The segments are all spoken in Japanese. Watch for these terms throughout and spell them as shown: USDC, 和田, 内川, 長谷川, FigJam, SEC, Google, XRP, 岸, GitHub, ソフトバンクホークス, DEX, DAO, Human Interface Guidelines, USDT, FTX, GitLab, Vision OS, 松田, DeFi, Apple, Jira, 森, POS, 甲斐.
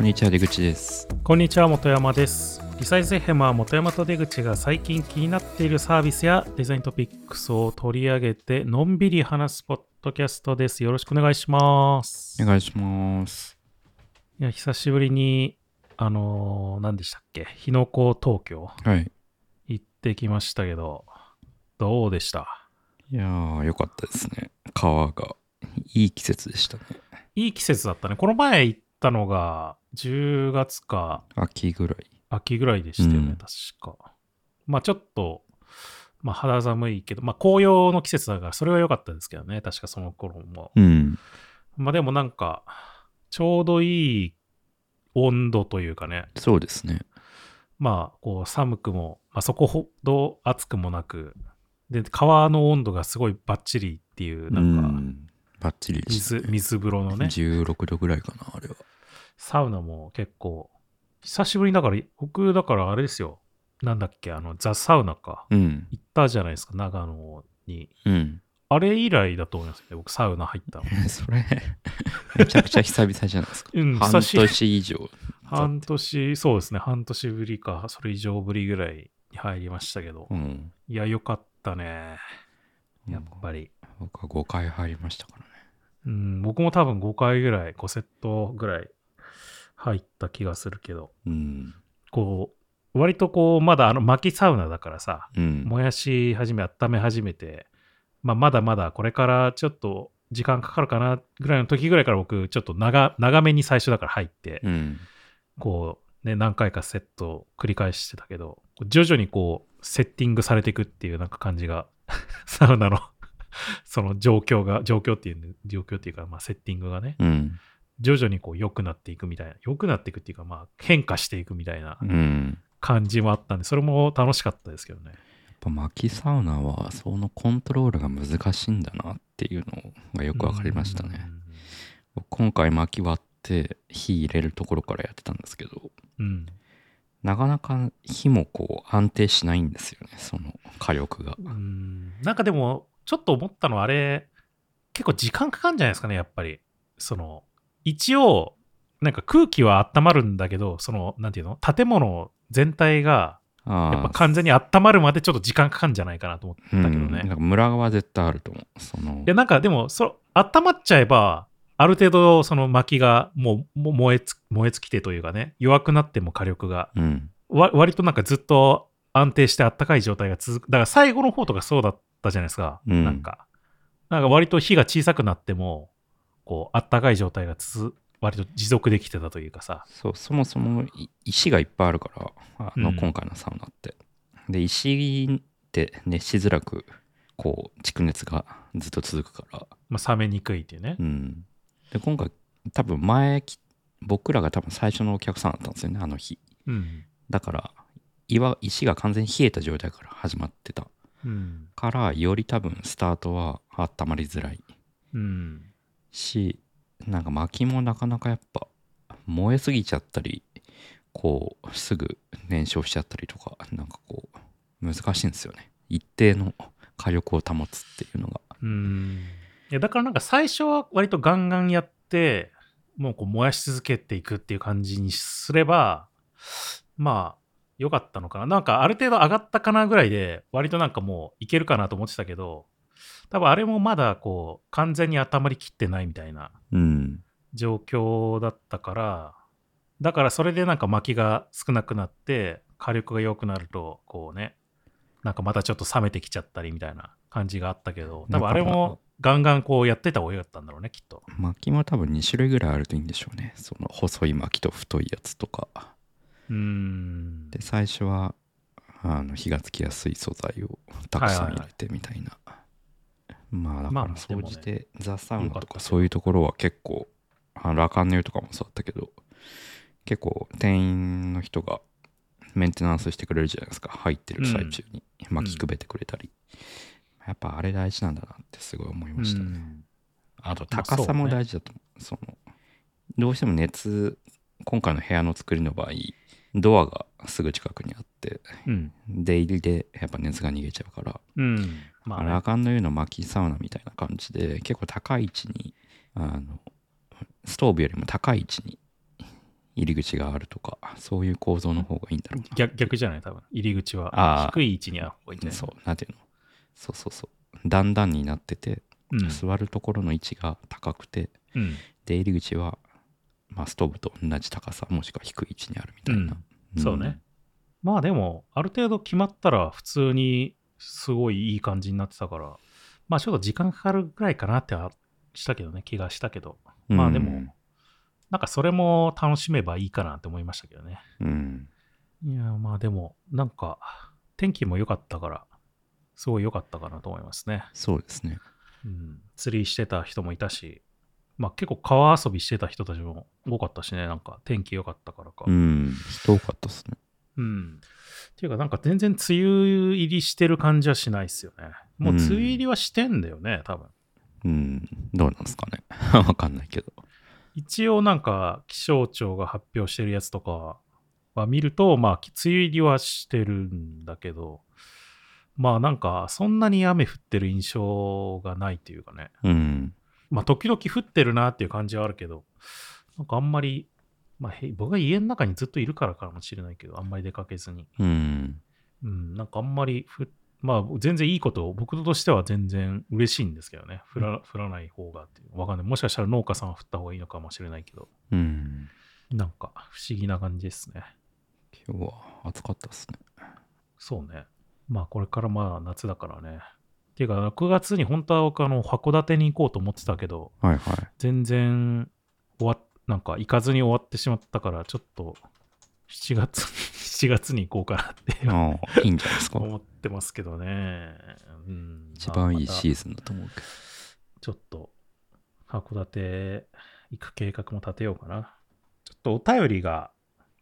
こんにちは、出口です。こんにちは、本山です。リサイズFMは本山と出口が最近気になっているサービスやデザイントピックスを取り上げてのんびり話すポッドキャストです。よろしくお願いします。お願いします。いや、久しぶりに何でしたっけ、日の光東京、はい、行ってきましたけど、どうでした？いやー、よかったですね。川がいい季節でしたね。いい季節だったね。この前行ったのが10月か秋ぐらいでしたよね、確か。ちょっと、肌寒いけど、紅葉の季節だからそれは良かったですけどね、確かその頃も。でもなんかちょうどいい温度というかね。そうですね。こう寒くも、そこほど暑くもなくで、川の温度がすごいバッチリっていう、バッチリでしたね。水風呂のね、16度ぐらいかな、あれは。サウナも結構久しぶりだから、僕だからあれですよ、なんだっけ、ザ・サウナか、行ったじゃないですか、長野に、あれ以来だと思いますけど、僕サウナ入ったのそれめちゃくちゃ久々じゃないですか、半年以上半年、そうですね、半年ぶりかそれ以上ぶりぐらいに入りましたけど、いや、よかったね、やっぱり。僕は5回入りましたからね。僕も多分5回ぐらい、5セットぐらい入った気がするけど、こう割とこうまだ薪サウナだからさ、燃やし始め、温め始めて、まだまだこれからちょっと時間かかるかなぐらいの時ぐらいから、僕ちょっと長めに最初だから入って、こうね、何回かセットを繰り返してたけど、徐々にこうセッティングされていくっていうなんか感じがサウナのその状況っていうか、セッティングがね、徐々にこう良くなっていくみたいな、良くなっていくっていうか、変化していくみたいな感じもあったんで、それも楽しかったですけどね。やっぱ薪サウナはそのコントロールが難しいんだなっていうのがよく分かりましたね。今回薪割って火入れるところからやってたんですけど、なかなか火もこう安定しないんですよね、その火力が。なんかでもちょっと思ったのは、あれ結構時間かかるんじゃないですかね、やっぱり。その一応なんか空気は温まるんだけど、そのなんていうの、建物全体がやっぱ完全に温まるまでちょっと時間かかるんじゃないかなと思ったけどね。なんかムラは絶対あると思う。いや、なんかでも温まっちゃえばある程度その薪がもう燃え尽きてというかね、弱くなっても火力が、割となんかずっと安定してあったかい状態が続く。だから最後の方とかそうだったじゃないですか、なんか割と火が小さくなってもこうあったかい状態が割と持続できてたというかさ。そもそも石がいっぱいあるから、今回のサウナってで、石って熱しづらくこう蓄熱がずっと続くから、冷めにくいっていうね。で、今回多分僕らが多分最初のお客さんだったんですよね、あの日。だから石が完全に冷えた状態から始まってたから、より多分スタートは温まりづらいし、なんか薪もなかなかやっぱ燃えすぎちゃったり、こうすぐ燃焼しちゃったりとか、なんかこう難しいんですよね、一定の火力を保つっていうのが。いや、だからなんか最初は割とガンガンやって、もうこう燃やし続けていくっていう感じにすれば良かったのかな。なんかある程度上がったかなぐらいで、割となんかもういけるかなと思ってたけど、多分あれもまだこう完全に温まりきってないみたいな状況だったから、だからそれでなんか薪が少なくなって火力が良くなるとこうね、なんかまたちょっと冷めてきちゃったりみたいな感じがあったけど、多分あれもガンガンこうやってた方が良かったんだろうね、きっと。薪も多分2種類ぐらいあるといいんでしょうね、その細い薪と太いやつとか。で、最初は火がつきやすい素材をたくさん入れてみたいな。だから総じてザ・サウナとかそういうところは結構、ラカンネルとかもそうだったけど、結構店員の人がメンテナンスしてくれるじゃないですか、入ってる最中に巻きくべてくれたり、やっぱあれ大事なんだなってすごい思いましたね。あと高さも大事だと思う。そのどうしても今回の部屋の作りの場合、ドアがすぐ近くにあって、出入りでやっぱ熱が逃げちゃうから、ラカンのような薪サウナみたいな感じで、結構高い位置にストーブよりも高い位置に入り口があるとか、そういう構造の方がいいんだろうな。逆じゃない多分。入り口は低い位置にある方がいいんじゃない。そう、なんていうの。そうそうそう。段々になってて、うん、座るところの位置が高くて、うん、で入り口は、まあ、ストーブと同じ高さもしくは低い位置にあるみたいな。うんうん、そうね。まあでもある程度決まったら普通にすごいいい感じになってたから、まあちょっと時間かかるぐらいかなってしたけどね、気がしたけど、まあでも、うん、なんかそれも楽しめばいいかなって思いましたけどね。うん、いやまあでもなんか天気も良かったからすごい良かったかなと思いますね。そうですね。うん、釣りしてた人もいたし、まあ結構川遊びしてた人たちも多かったしね、なんか天気良かったからか。うん、人多かったですね。うん、っていうかなんか全然梅雨入りしてる感じはしないですよね。もう梅雨入りはしてんだよね、うん、多分。うん、どうなんですかね。わかんないけど。一応なんか気象庁が発表してるやつとかは見ると、まあ梅雨入りはしてるんだけど、まあなんかそんなに雨降ってる印象がないというかね。うん、まあ時々降ってるなっていう感じはあるけど、なんかあんまり。まあ、僕が家の中にずっといるからかもしれないけど、あんまり出かけずに。うん。うん、なんかあんまりまあ、全然いいこと、僕としては全然嬉しいんですけどね。降らない方がっていう。わかんない。もしかしたら農家さんは降った方がいいのかもしれないけど。うん。なんか、不思議な感じですね。今日は暑かったですね。そうね。まあ、これからまあ、夏だからね。っていうか、6月に本当は僕、函館に行こうと思ってたけど、はいはい。全然終わって、なんか行かずに終わってしまったから、ちょっと7月に行こうかなっていいんじゃないですか思ってますけどね、うん、一番いいシーズンだと思うけど、ちょっと函館行く計画も立てようかな。ちょっとお便りが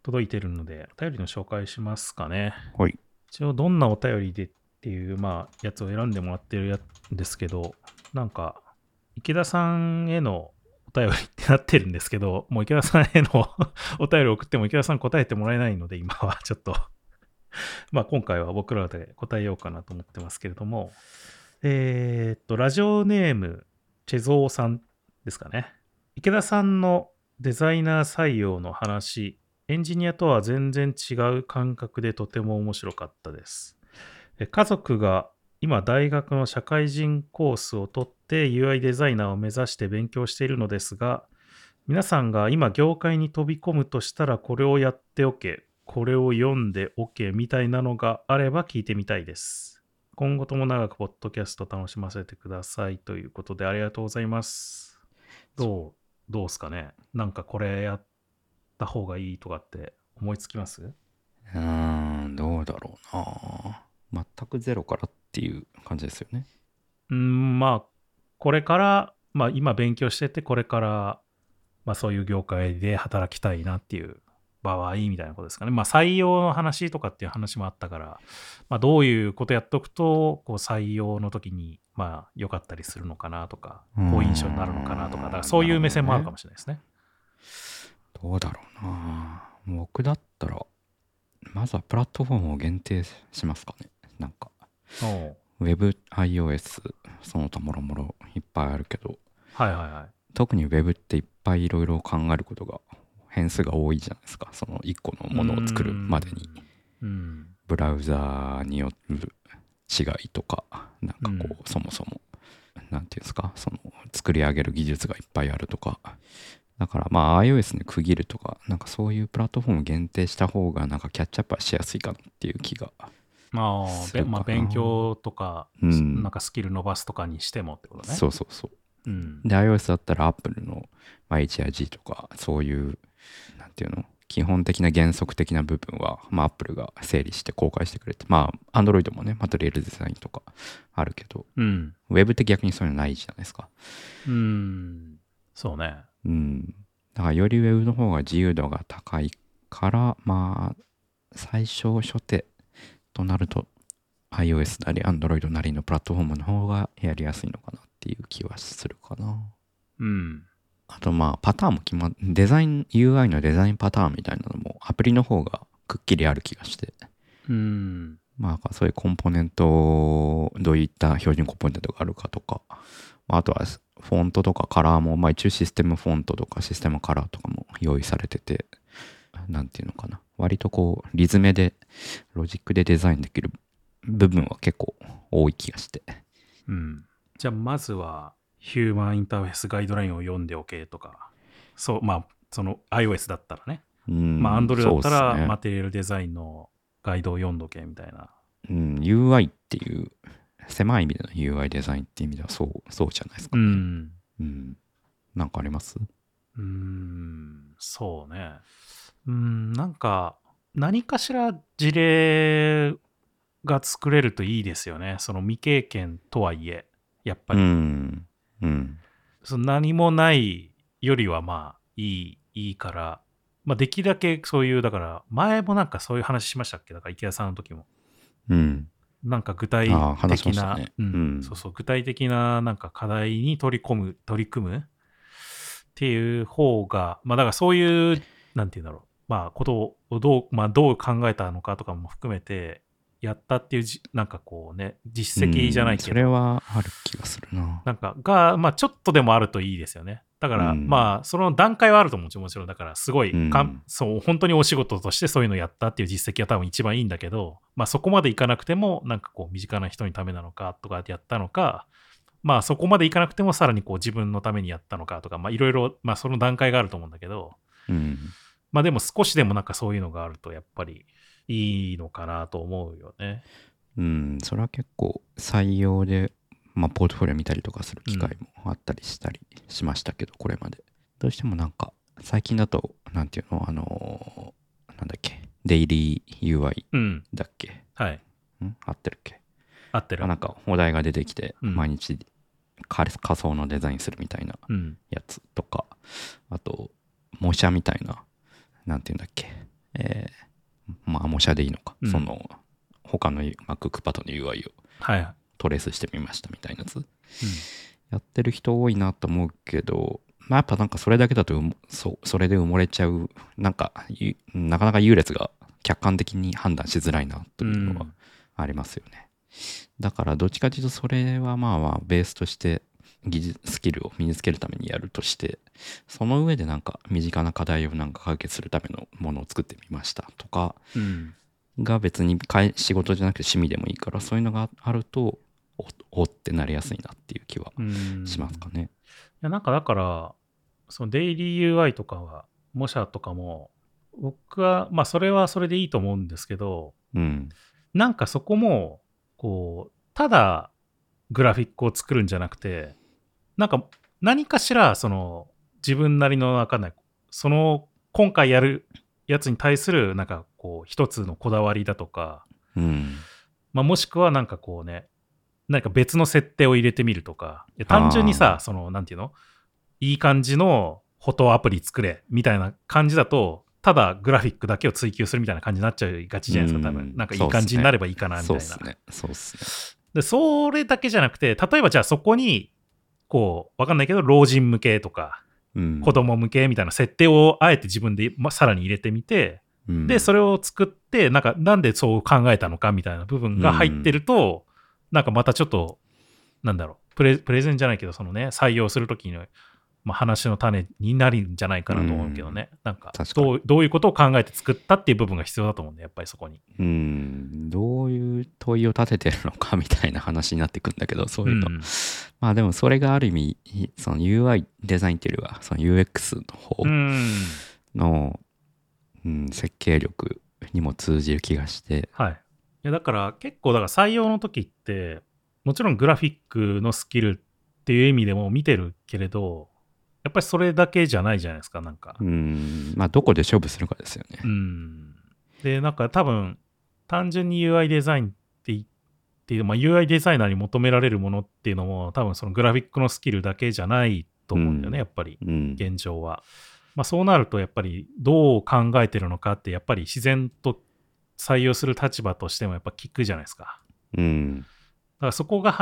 届いてるので、お便りの紹介しますかね。はい、一応どんなお便りでっていう、まあ、やつを選んでもらってるやつですけど、なんか池田さんへのお便りってなってるんですけど、もう池田さんへのお便りを送っても池田さん答えてもらえないので、今はちょっとまあ今回は僕らで答えようかなと思ってますけれども、ラジオネームチェゾーさんですかね。池田さんのデザイナー採用の話、エンジニアとは全然違う感覚でとても面白かったです。家族が今大学の社会人コースを取って UI デザイナーを目指して勉強しているのですが、皆さんが今業界に飛び込むとしたらこれをやっておけ、これを読んでおけみたいなのがあれば聞いてみたいです。今後とも長くポッドキャスト楽しませてくださいということで、ありがとうございます。どうですかね、なんかこれやった方がいいとかって思いつきます？どうだろうな。全くゼロからっていう感じですよね。まあこれから、まあ、今勉強してて、これから、まあ、そういう業界で働きたいなっていう場合みたいなことですかね。まあ採用の話とかっていう話もあったから、まあ、どういうことやっとくとこう採用の時にまあ良かったりするのかなとか、好印象になるのかなとか、だからそういう目線もあるかもしれないですね。どうだろうな。僕だったらまずはプラットフォームを限定しますかね。なんかWeb、iOS その他もろもろいっぱいあるけど、はいはいはい、特に Web っていっぱいいろいろ考えることが、変数が多いじゃないですか。その1個のものを作るまでに、うん、ブラウザーによる違いとか、なんかこう、そもそもなんていうんですか、その作り上げる技術がいっぱいあるとか、だからまあ iOS に区切るとか、なんかそういうプラットフォーム限定した方がなんかキャッチアップはしやすいかなっていう気が。まあ、勉強とか、うん、なんかスキル伸ばすとかにしてもってことね。そうそうそう。うん、で iOS だったら Apple の、まあ、HIG とかそういうなんていうの基本的な原則的な部分は、まあ、Apple が整理して公開してくれて、まあ Android もね、またレールデザインとかあるけど、うん、Web って逆にそういうのないじゃないですか。そうね。うん。だからより Web の方が自由度が高いから、まあ最初初手となると iOS なり Android なりのプラットフォームの方がやりやすいのかなっていう気はするかな。うん。あとまあパターンもデザイン UI のデザインパターンみたいなのもアプリの方がくっきりある気がして。うん。まあそういうコンポーネント、どういった標準コンポーネントがあるかとか、あとはフォントとかカラーも、まあ一応システムフォントとかシステムカラーとかも用意されてて、なんていうのかな、割とこうリズムでロジックでデザインできる部分は結構多い気がして、うん、じゃあまずはHuman Interface Guidelinesを読んでおけとか、そう、まあその iOS だったらね、うん、まあ Android だったら、ね、マテリアルデザインのガイドを読んどけみたいな、うん、UI っていう狭い意味での UI デザインっていう意味ではそうじゃないですかね、うんうん、なんかあります？そうね、なんか何かしら事例が作れるといいですよね。その未経験とはいえやっぱり、うんうん、その何もないよりはまあいいから、まあ、できるだけそういう、だから前もなんかそういう話しましたっけ、だから池田さんの時も、うん、なんか具体的な、ね、うんうん、そうそう、具体的ななんか課題に取り組むっていう方が、まあだからそういうなんていうんだろう、まあことをどう考えたのかとかも含めてやったっていうなんかこうね、実績じゃないけど、うん、それはある気がするな。なんかがまあちょっとでもあるといいですよね。だから、うん、まあその段階はあると思う、もちろん。だからすごい、うん、そう本当にお仕事としてそういうのやったっていう実績は多分一番いいんだけど、まあそこまでいかなくてもなんかこう身近な人のためなのかとかやったのか、まあそこまでいかなくてもさらにこう自分のためにやったのかとか、まあいろいろまあその段階があると思うんだけど、うん、まあでも少しでもなんかそういうのがあるとやっぱりいいのかなと思うよね。うん、それは結構採用で、まあ、ポートフォリオ見たりとかする機会もあったりしたりしましたけど、うん、これまでどうしてもなんか最近だとなんていうの、なんだっけ、デイリー UI だっけ、うん、はい、うん、合ってるっけ、合ってる、なんかお題が出てきて毎日仮想のデザインするみたいなやつとか、うん、あと模写みたいな、なんていうんだっけ、まあ模写でいいのか、うん、その他の MacBook Pad の UI をトレースしてみましたみたいなやつ、はい、やってる人多いなと思うけど、まあ、やっぱなんかそれだけだとそれで埋もれちゃう、なんかなかなか優劣が客観的に判断しづらいなというのはありますよね、うん、だからどっちかというとそれはまあまあベースとして技術スキルを身につけるためにやるとして、その上でなんか身近な課題をなんか解決するためのものを作ってみましたとかが別に仕事じゃなくて趣味でもいいから、そういうのがあるとおってなりやすいなっていう気はしますかね、うん、いやなんかだからそのデイリー UI とかは模写とかも僕はまあそれはそれでいいと思うんですけど、うん、なんかそこもこうただグラフィックを作るんじゃなくて、なんか何かしらその自分なりの分かんない、その今回やるやつに対するなんかこう一つのこだわりだとか、うん、まあ、もしくはなんかこうね、なんか別の設定を入れてみるとか、単純にさ、そのなんていうの、いい感じのフォトアプリ作れみたいな感じだと、ただグラフィックだけを追求するみたいな感じになっちゃいがちじゃないですか、多分、うん、なんかいい感じになればいいかなみたいな。そうですね。そうですね。でそれだけじゃなくて、例えばじゃあそこにこう分かんないけど老人向けとか、うん、子供向けみたいな設定をあえて自分で、まあ、さらに入れてみて、うん、でそれを作ってなんかなんでそう考えたのかみたいな部分が入ってると、うん、なんかまたちょっとなんだろう、プレゼンじゃないけど、そのね採用するときの、まあ、話の種になるんじゃないかなと思うけどね、うん、なんかどういうことを考えて作ったっていう部分が必要だと思うんで、やっぱりそこに、うん、どういう問いを立ててるのかみたいな話になってくんだけど、そういうの、うん、まあでもそれがある意味その UI デザインっていうよりはその UX の方の、うんうん、設計力にも通じる気がして、はい、いやだから結構だから採用の時ってもちろんグラフィックのスキルっていう意味でも見てるけれど、やっぱりそれだけじゃないじゃないですか、なんか、うん、まあどこで勝負するかですよね、うん、でなんか多分単純に UI デザインっていう、まあ、UI デザイナーに求められるものっていうのも多分そのグラフィックのスキルだけじゃないと思うんだよね、うん、やっぱり現状は、うん、まあ、そうなるとやっぱりどう考えてるのかってやっぱり自然と採用する立場としてもやっぱ聞くじゃないですか、うん、だからそこがち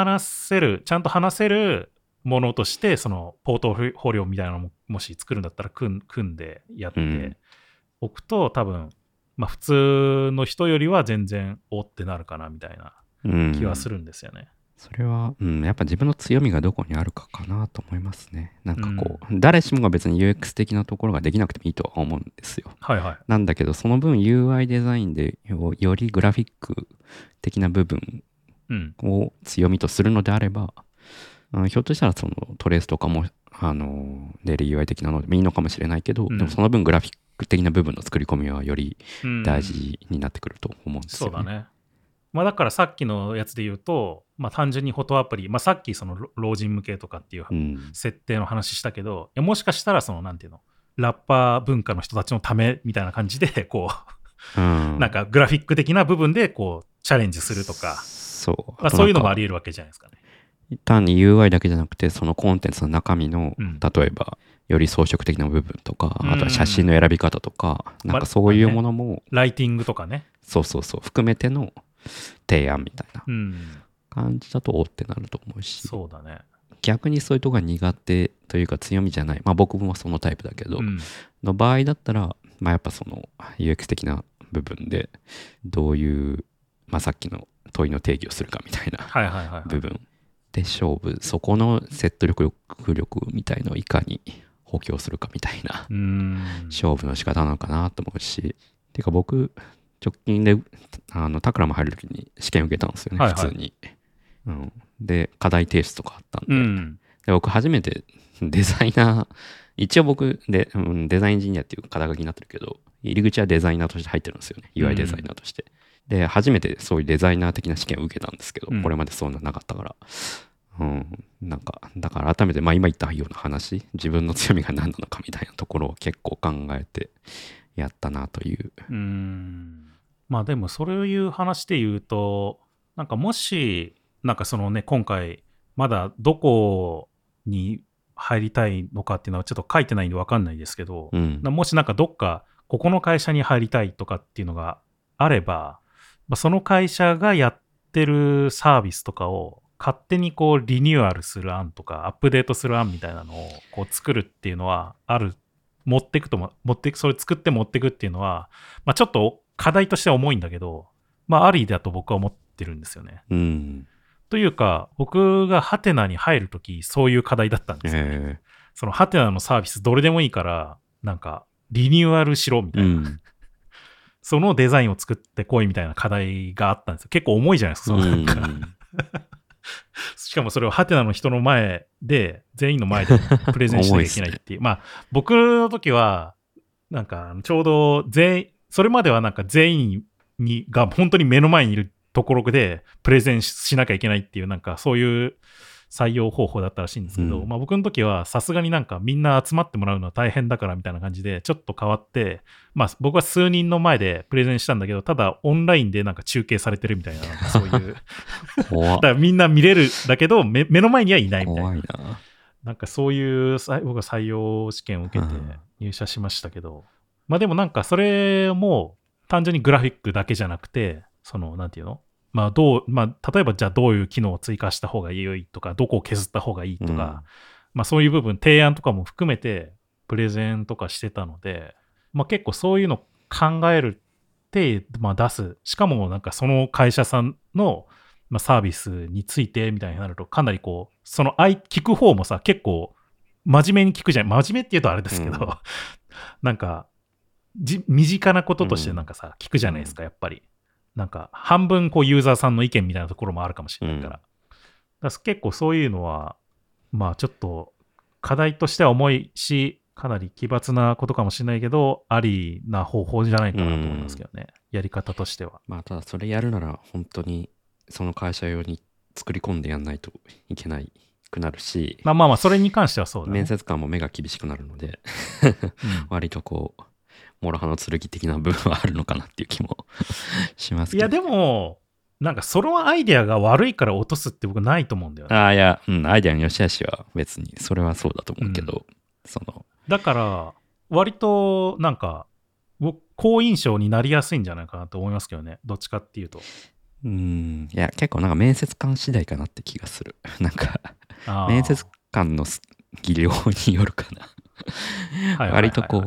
ゃんと話せるものとして、そのポートフォリオみたいなのももし作るんだったら組んでやっておくと、うん、多分、まあ、普通の人よりは全然おってなるかなみたいな気はするんですよね、それは、うん、やっぱ自分の強みがどこにあるかかなと思いますね。なんかこう、うん、誰しもが別に UX 的なところができなくてもいいとは思うんですよ。はいはい。なんだけどその分 UI デザインでよりグラフィック的な部分を強みとするのであれば、うん、ひょっとしたらそのトレースとかもで UI 的なのでもいいのかもしれないけど、うん、でもその分グラフィック的な部分の作り込みはより大事になってくると思うんですよね。うん、そうだね。まあ、だからさっきのやつで言うと、まあ、単純にフォトアプリ、まあ、さっきその老人向けとかっていう設定の話したけど、うん、もしかしたらそのなんていうのラッパー文化の人たちのためみたいな感じでこう、うん、なんかグラフィック的な部分でこうチャレンジするとか、そう、まあ、そういうのもあり得るわけじゃないですかね。単に UI だけじゃなくてそのコンテンツの中身の、うん、例えばより装飾的な部分とか、うん、あとは写真の選び方とか、うん、なんかそういうものも、まあね、ライティングとかね、そうそうそう含めての提案みたいな感じだとおってなると思うし、うん、そうだね。逆にそういうとこが苦手というか強みじゃない、まあ、僕もそのタイプだけど、うん、の場合だったら、まあ、やっぱその UX 的な部分でどういう、まあ、さっきの問いの定義をするかみたいな部分で勝負、そこの説得力みたいのをいかに補強するかみたいな、うん、勝負の仕方なのかなと思うし、てか僕直近でタクラも入るときに試験受けたんですよね、はいはい、普通に、うん、で課題提出とかあったんで、うん、で僕初めてデザイナー、一応僕で、うん、デザインエンジニアっていう肩書きになってるけど入り口はデザイナーとして入ってるんですよね、 UI デザイナーとして、うん、で初めてそういうデザイナー的な試験を受けたんですけど、うん、これまでそういうのなかったから、うん、なんかだから改めて、まあ、今言ったような話、自分の強みが何なのかみたいなところを結構考えてやったなという。まあでもそういう話で言うと、なんかもしなんかそのね今回まだどこに入りたいのかっていうのはちょっと書いてないんで分かんないですけど、うん、もしなんかどっかここの会社に入りたいとかっていうのがあれば、まあ、その会社がやってるサービスとかを勝手にこうリニューアルする案とかアップデートする案みたいなのをこう作るっていうのはある。それ作って持っていくっていうのは、まあ、ちょっと課題としては重いんだけど、まあ、ありだと僕は思ってるんですよね、うん、というか僕がハテナに入るときそういう課題だったんですよね、そのハテナのサービスどれでもいいからなんかリニューアルしろみたいな、うん、そのデザインを作ってこいみたいな課題があったんですよ。結構重いじゃないですか、そのなんか、うん、しかもそれをハテナの人の前で全員の前でプレゼンしなきゃいけないっていうまあ僕の時はなんかちょうどそれまではなんか全員にが本当に目の前にいるところでプレゼンしなきゃいけないっていうなんかそういう採用方法だったらしいんですけど、うん、まあ、僕の時はさすがになんかみんな集まってもらうのは大変だからみたいな感じでちょっと変わって、まあ、僕は数人の前でプレゼンしたんだけど、ただオンラインでなんか中継されてるみたい なんかそういうだからみんな見れるだけど 目の前にはいないみたい 怖いな、なんかそういう僕は採用試験を受けて入社しましたけど、うん、まあ、でもなんかそれも単純にグラフィックだけじゃなくて、そのなんていうの、まあまあ、例えばじゃあどういう機能を追加した方が良いとか、どこを削った方がいいとか、うん、まあ、そういう部分提案とかも含めてプレゼンとかしてたので、まあ、結構そういうの考えるって、まあ、出す、しかもなんかその会社さんのサービスについてみたいになると、かなりこうその聞く方もさ結構真面目に聞くじゃん、真面目っていうとあれですけど、うん、なんか身近なこととしてなんかさ、うん、聞くじゃないですか、やっぱりなんか半分こうユーザーさんの意見みたいなところもあるかもしれないから、うん、だから結構そういうのはまあちょっと課題としては重いし、かなり奇抜なことかもしれないけどありな方法じゃないかなと思いますけどね、うん、やり方としては。まあただそれやるなら本当にその会社用に作り込んでやんないといけないくなるし、まあまあまあそれに関してはそうだね、面接官も目が厳しくなるので割とこう諸刃の剣的な部分はあるのかなっていう気もしますけど。いやでもなんかそのアイデアが悪いから落とすって僕ないと思うんだよね。ああ、いや、うん、アイデアの良し悪しは別にそれはそうだと思うけど、うん、そのだから割となんか好印象になりやすいんじゃないかなと思いますけどね、どっちかっていうと。いや結構なんか面接官次第かなって気がするなんか面接官の技量によるかなはいはいはい、はい、割とこう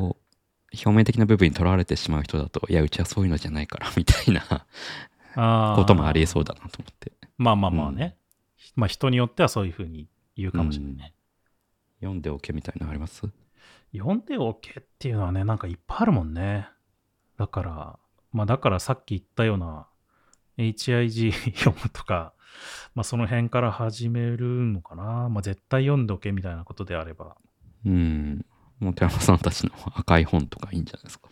表面的な部分にとらわれてしまう人だと、いやうちはそういうのじゃないからみたいなこともありえそうだなと思って。まあまあまあね、まあ、人によってはそういうふうに言うかもしれないね、うん、読んでおけみたいなのあります？読んでおけっていうのはね、なんかいっぱいあるもんね。だからまあだからさっき言ったような HIG 読むとか、まあ、その辺から始めるのかな、まあ、絶対読んでおけみたいなことであれば、うん、もう手山さんたちの赤い本とかいいんじゃないですか。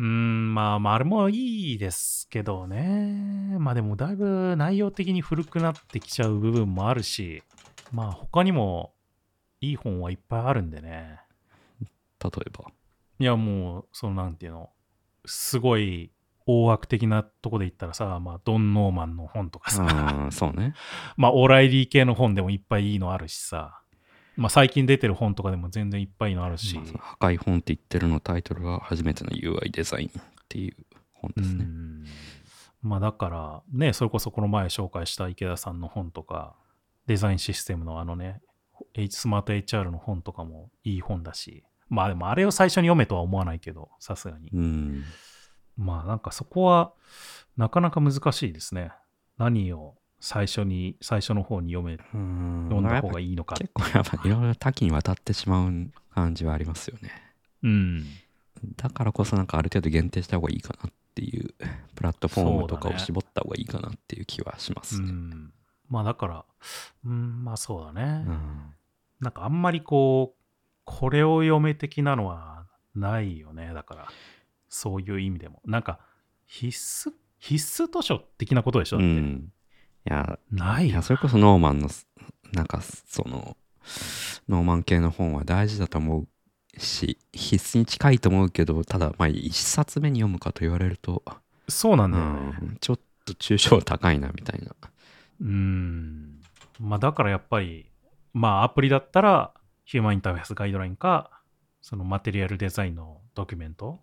まあまああれもいいですけどね。まあでもだいぶ内容的に古くなってきちゃう部分もあるし、まあ他にもいい本はいっぱいあるんでね。例えば、いやもうそのなんていうの、すごい大枠的なとこで言ったらさ、まあ、ドン・ノーマンの本とかさ、あそうねまあオライリー系の本でもいっぱいいいのあるしさ、まあ、最近出てる本とかでも全然いっぱいいのあるし、まあ、破壊本って言ってるのタイトルが初めての UI デザインっていう本ですね。うん、まあだからね、それこそこの前紹介した池田さんの本とかデザインシステムのあのねスマート HR の本とかもいい本だし、まあでもあれを最初に読めとは思わないけどさすがに、うん、まあなんかそこはなかなか難しいですね。何を最初の方に読んだ方がいいのか。結構やっぱいろいろ多岐にわたってしまう感じはありますよね。うん。だからこそなんかある程度限定した方がいいかなっていうプラットフォームとかを絞った方がいいかなっていう気はしますね。うん、まあだから、うん、まあそうだね、うん。なんかあんまりこうこれを読め的なのはないよね。だから。そういう意味でもなんか必須図書的なことでしょって、うん、いやないや、それこそノーマンのなんかそのノーマン系の本は大事だと思うし必須に近いと思うけど、ただまあ1冊目に読むかと言われるとそうなんだよね、うん、ちょっと抽象度高いなみたいな。まあだからやっぱりまあアプリだったら Human Interface Guidelines かそのマテリアルデザインのドキュメント、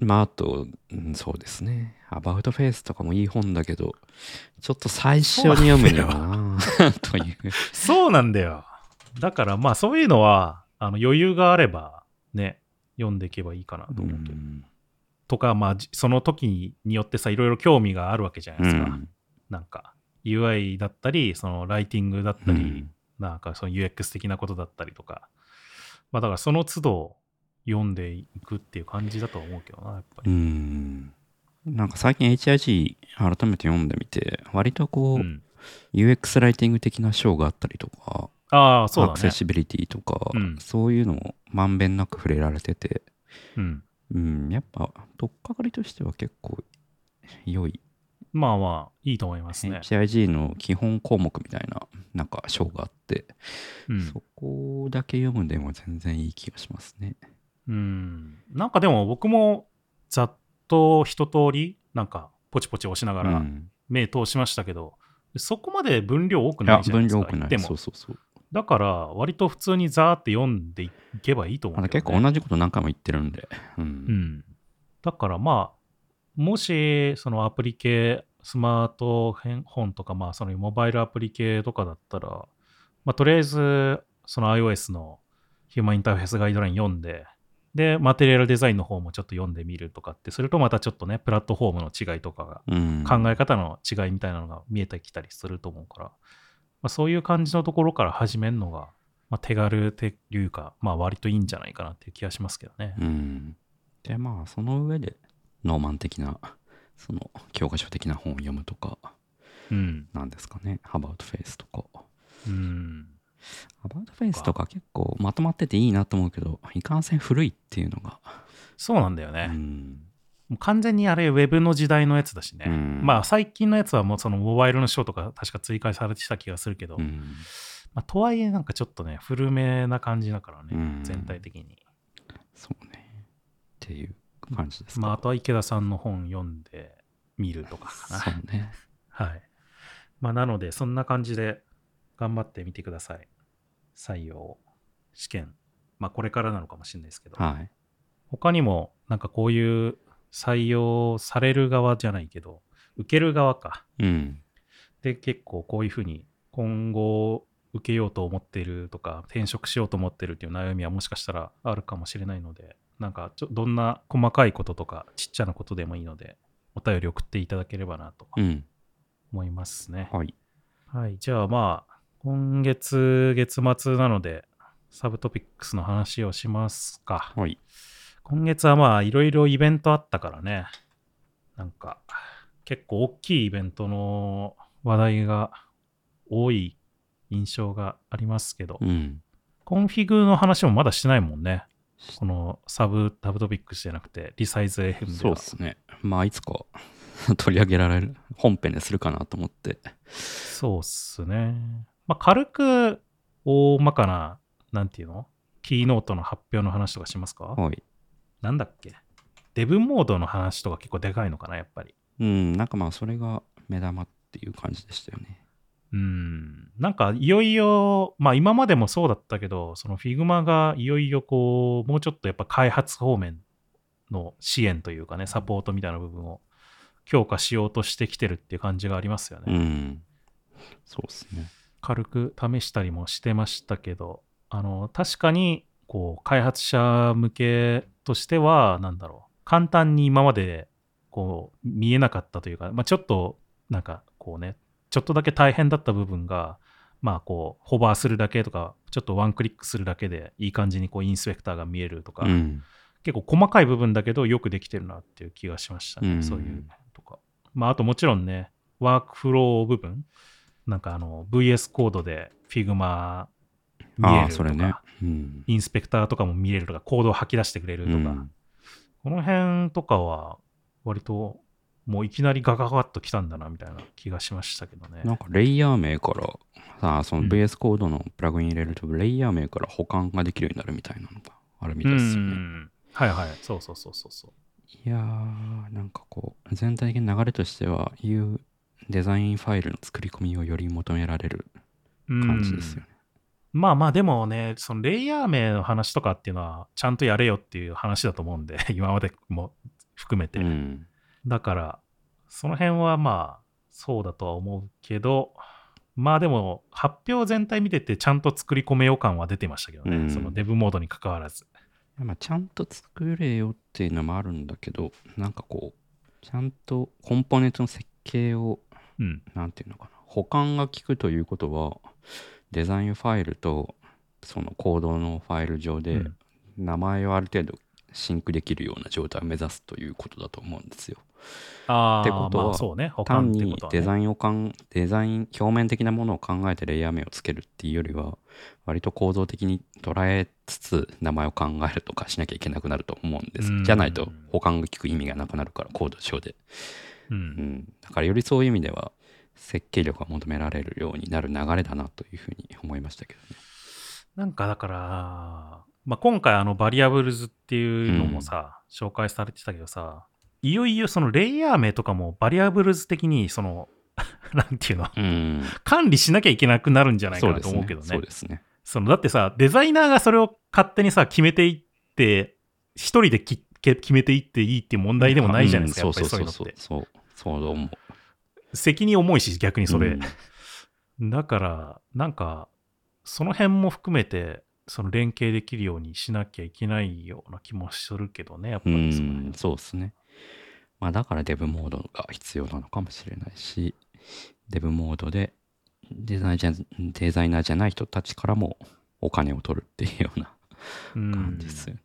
まああと、うん、そうですね、アバウトフェイスとかもいい本だけどちょっと最初に読むにはなという。そうなんだよ。だからまあそういうのはあの余裕があればね読んでいけばいいかなと思うけど、とかまあその時によってさいろいろ興味があるわけじゃないですか、うん、なんか UI だったりそのライティングだったり、うん、なんかその UX 的なことだったりとか、まあ、だからその都度読んでいくっていう感じだとは思うけどな、やっぱり。なんか最近 HIG 改めて読んでみて割とこう、うん、UX ライティング的な章があったりとか、あそうだ、ね、アクセシビリティとか、うん、そういうのもまんべんなく触れられてて、うんうん、やっぱ取っかかりとしては結構良い、まあまあいいと思いますね。 HIG の基本項目みたいななんか章があって、うん、そこだけ読むでも全然いい気がしますね。うん、なんかでも僕もざっと一通りなんかポチポチ押しながら目通しましたけど、うん、そこまで分量多くないじゃないですか。いや分量多くないでもそうそうそう、だから割と普通にざーって読んでいけばいいと思うんだよね。結構同じこと何回も言ってるんで、うんうん、だからまあもしそのアプリ系スマート本とかまあそのモバイルアプリ系とかだったら、まあ、とりあえずその iOS のヒューマンインターフェースガイドライン読んで、でマテリアルデザインの方もちょっと読んでみるとかってするとまたちょっとねプラットフォームの違いとかが考え方の違いみたいなのが見えてきたりすると思うから、まあ、そういう感じのところから始めるのが、まあ、手軽というか、まあ、割といいんじゃないかなっていう気がしますけどね。うんでまあその上でノーマン的なその教科書的な本を読むとかなんですかね、アバウトフェイスとか。うんアバウトフェイスとか結構まとまってていいなと思うけどいかんせん古いっていうのが。そうなんだよね、うん、もう完全にあれウェブの時代のやつだしね、うん、まあ最近のやつはもうそのモバイルの章とか確か追加されてた気がするけど、うんまあ、とはいえなんかちょっとね古めな感じだからね、うん、全体的にそうねっていう感じですか。まあ、あとは池田さんの本読んでみるとかかな。そうねはいまあなのでそんな感じで頑張ってみてください。採用試験、まあこれからなのかもしれないですけど、はい、他にもなんかこういう採用される側じゃないけど受ける側か、うん、で結構こういうふうに今後受けようと思ってるとか転職しようと思ってるっていう悩みはもしかしたらあるかもしれないので、なんかどんな細かいこととかちっちゃなことでもいいのでお便り送っていただければなと思いますね、うん、はいはい、じゃあまあ今月月末なのでサブトピックスの話をしますか。はい。今月はまあいろいろイベントあったからね。なんか結構大きいイベントの話題が多い印象がありますけど、うん、コンフィグの話もまだしてないもんね。このサブトピックスじゃなくてリサイズ FM で。そうですね。まあいつか取り上げられる本編でするかなと思って。そうっすね。まあ、軽く大まかななんていうのキーノートの発表の話とかしますか。はい。なんだっけデブモードの話とか結構でかいのかなやっぱり。うんなんかまあそれが目玉っていう感じでしたよね。うんなんかいよいよまあ今までもそうだったけどその Figma がいよいよこうもうちょっとやっぱ開発方面の支援というかねサポートみたいな部分を強化しようとしてきてるっていう感じがありますよね。うんそうですね。軽く試したりもしてましたけど確かにこう開発者向けとしてはなんだろう簡単に今までこう見えなかったというか、まあ、ちょっとなんかこうねちょっとだけ大変だった部分がまあこうホバーするだけとかちょっとワンクリックするだけでいい感じにこうインスペクターが見えるとか、うん、結構細かい部分だけどよくできてるなっていう気がしましたね、うん、そういうとか、まあ、あともちろんねワークフロー部分なんかVS コードで Figma 見れるとかそれ、ねうん、インスペクターとかも見れるとかコードを吐き出してくれるとか、うん、この辺とかは割ともういきなりガガガッときたんだなみたいな気がしましたけどね。なんかレイヤー名からさその VS コードのプラグイン入れると、うん、レイヤー名から保管ができるようになるみたいなのがあるみたいですよね、うん、はいはいそうそうそうそうそういやーなんかこう全体的な流れとしてはデザインファイルの作り込みをより求められる感じですよね。まあまあでもねそのレイヤー名の話とかっていうのはちゃんとやれよっていう話だと思うんで今までも含めて、うん、だからその辺はまあそうだとは思うけどまあでも発表全体見ててちゃんと作り込めよう感は出てましたけどね、うん、そのデブモードに関わらず、まあ、ちゃんと作れよっていうのもあるんだけどなんかこうちゃんとコンポーネントの設計をうん、なんていうのかな保管が効くということはデザインファイルとそのコードのファイル上で名前をある程度シンクできるような状態を目指すということだと思うんですよ。あってことは、まあそうね、保管ってことはね、単にデザイン表面的なものを考えてレイヤー名をつけるっていうよりは割と構造的に捉えつつ名前を考えるとかしなきゃいけなくなると思うんです。じゃないと保管が効く意味がなくなるからコード上でうんうん、だからよりそういう意味では設計力が求められるようになる流れだなというふうに思いましたけどね。なんかだから、まあ、今回バリアブルズっていうのもさ、うん、紹介されてたけどさいよいよそのレイヤー名とかもバリアブルズ的にそのなんていうの、うん、管理しなきゃいけなくなるんじゃないかなと思うけどね。そうですね。そのだってさデザイナーがそれを勝手にさ決めていって一人で決めていっていいっていう問題でもないじゃないですか、うん、やっぱりそういうのってそう思う。責任重いし逆にそれ、うん、だからなんかその辺も含めてその連携できるようにしなきゃいけないような気もするけどねやっぱり うんそうですね、まあ、だからデブモードが必要なのかもしれないしデブモードでデザイナーじゃない人たちからもお金を取るっていうような感じですよね。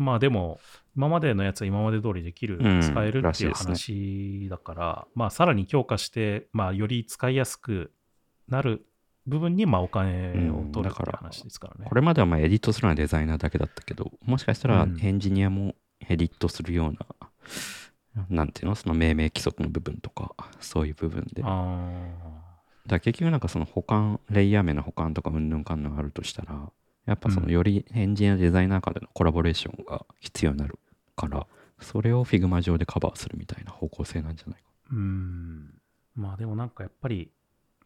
まあでも今までのやつは今まで通りできる、うん、使えるっていう話だから、ねまあ、さらに強化して、まあ、より使いやすくなる部分にまあお金を取るっていう話ですからね、うん、これまではまあエディットするのはデザイナーだけだったけどもしかしたらエンジニアもエディットするような、うん、なんていうのその命名規則の部分とかそういう部分でだから結局なんかその保管レイヤー名の保管とかうんぬんかんぬんあるとしたらやっぱそのよりエンジニアデザイナー間でのコラボレーションが必要になるからそれを Figma 上でカバーするみたいな方向性なんじゃないか。まあでもなんかやっぱり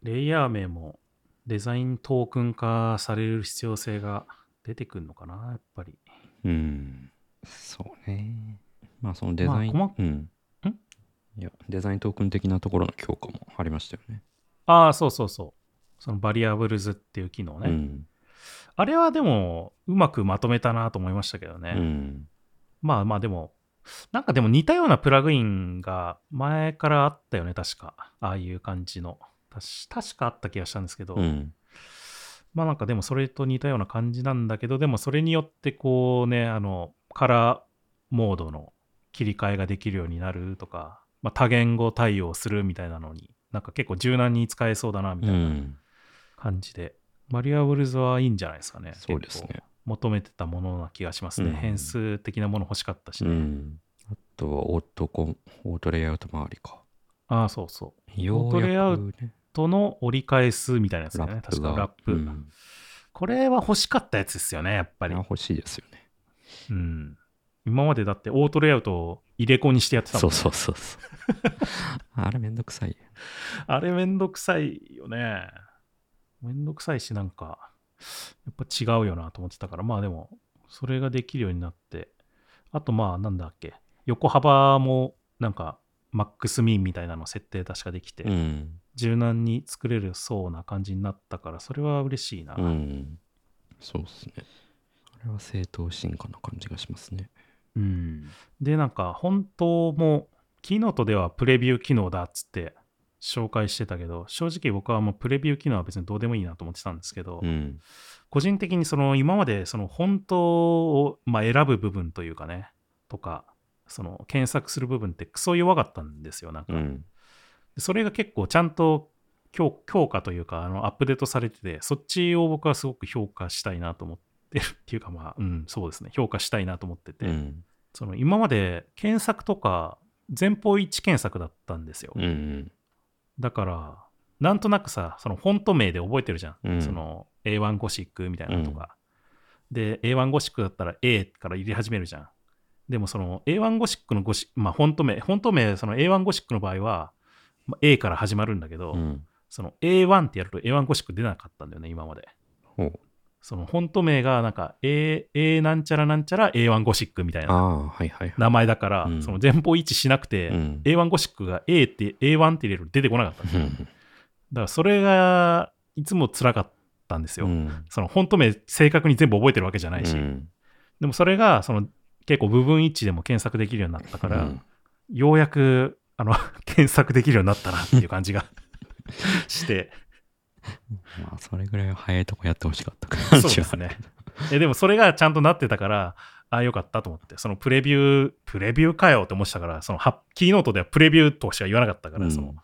レイヤー名もデザイントークン化される必要性が出てくるのかなやっぱり。そうね。まあそのデザイン、まあいやデザイントークン的なところの強化もありましたよね。ああそうそうそうそのバリアブルズっていう機能ね、うんあれはでもうまくまとめたなと思いましたけどね、うん、まあまあでもなんかでも似たようなプラグインが前からあったよね確かああいう感じの確かあった気がしたんですけど、うん、まあなんかでもそれと似たような感じなんだけど、でもそれによってこうね、カラーモードの切り替えができるようになるとか、まあ、多言語対応するみたいなのになんか結構柔軟に使えそうだなみたいな感じで、うん、バリアブルズはいいんじゃないですかね。そうですね、求めてたものな気がしますね、うん、変数的なもの欲しかったしね、うん、あとはオートレイアウト周りか。ああそうそう、オートレイアウトの折り返すみたいなやつだね、確かラップ、うん、これは欲しかったやつですよね、やっぱり欲しいですよね、うん、今までだってオートレイアウトを入れ子にしてやってたもんね。そうそうそうあれめんどくさいあれめんどくさいよね、めんどくさいしなんかやっぱ違うよなと思ってたから、まあでもそれができるようになって、あとまあなんだっけ、横幅もなんかマックスミンみたいなの設定確かできて、うん、柔軟に作れるそうな感じになったからそれは嬉しいな、うん、そうですね、あれは正当進化な感じがしますね、うん、でなんか本当もキーノートではプレビュー機能だっつって紹介してたけど、正直僕はもうプレビュー機能は別にどうでもいいなと思ってたんですけど、うん、個人的にその今までそのフォントをまあ選ぶ部分というかねとか、その検索する部分ってクソ弱かったんですよなんか、うん、それが結構ちゃんと強化というかアップデートされてて、そっちを僕はすごく評価したいなと思ってるっていうか、まあ、うん、そうですね、評価したいなと思ってて、うん、その今まで検索とか前方位置検索だったんですよ、うんうん、だからなんとなくさ、そのフォント名で覚えてるじゃん、うん、その A1 ゴシックみたいなのとか、うん、で A1 ゴシックだったら A から入れ始めるじゃん。でもその A1 ゴシックのまあ、フォント名その A1 ゴシックの場合は A から始まるんだけど、うん、その A1 ってやると A1 ゴシック出なかったんだよね今まで。そのフォント名がなんか A なんちゃらなんちゃら A1 ゴシックみたいな名前だから、うん、その前方位置しなくて、うん、A1 ゴシックが A1 って入れると出てこなかったんですよ、うん、だからそれがいつも辛かったんですよ、うん、そのフォント名正確に全部覚えてるわけじゃないし、うん、でもそれがその結構部分一致でも検索できるようになったから、うん、ようやく検索できるようになったなっていう感じがしてまあそれぐらい早いとこやってほしかった感じは。そうですねでもそれがちゃんとなってたから、あ、よかったと思って、そのプレビューかよって思ってたから、そのキーノートではプレビューとしか言わなかったから、うん、その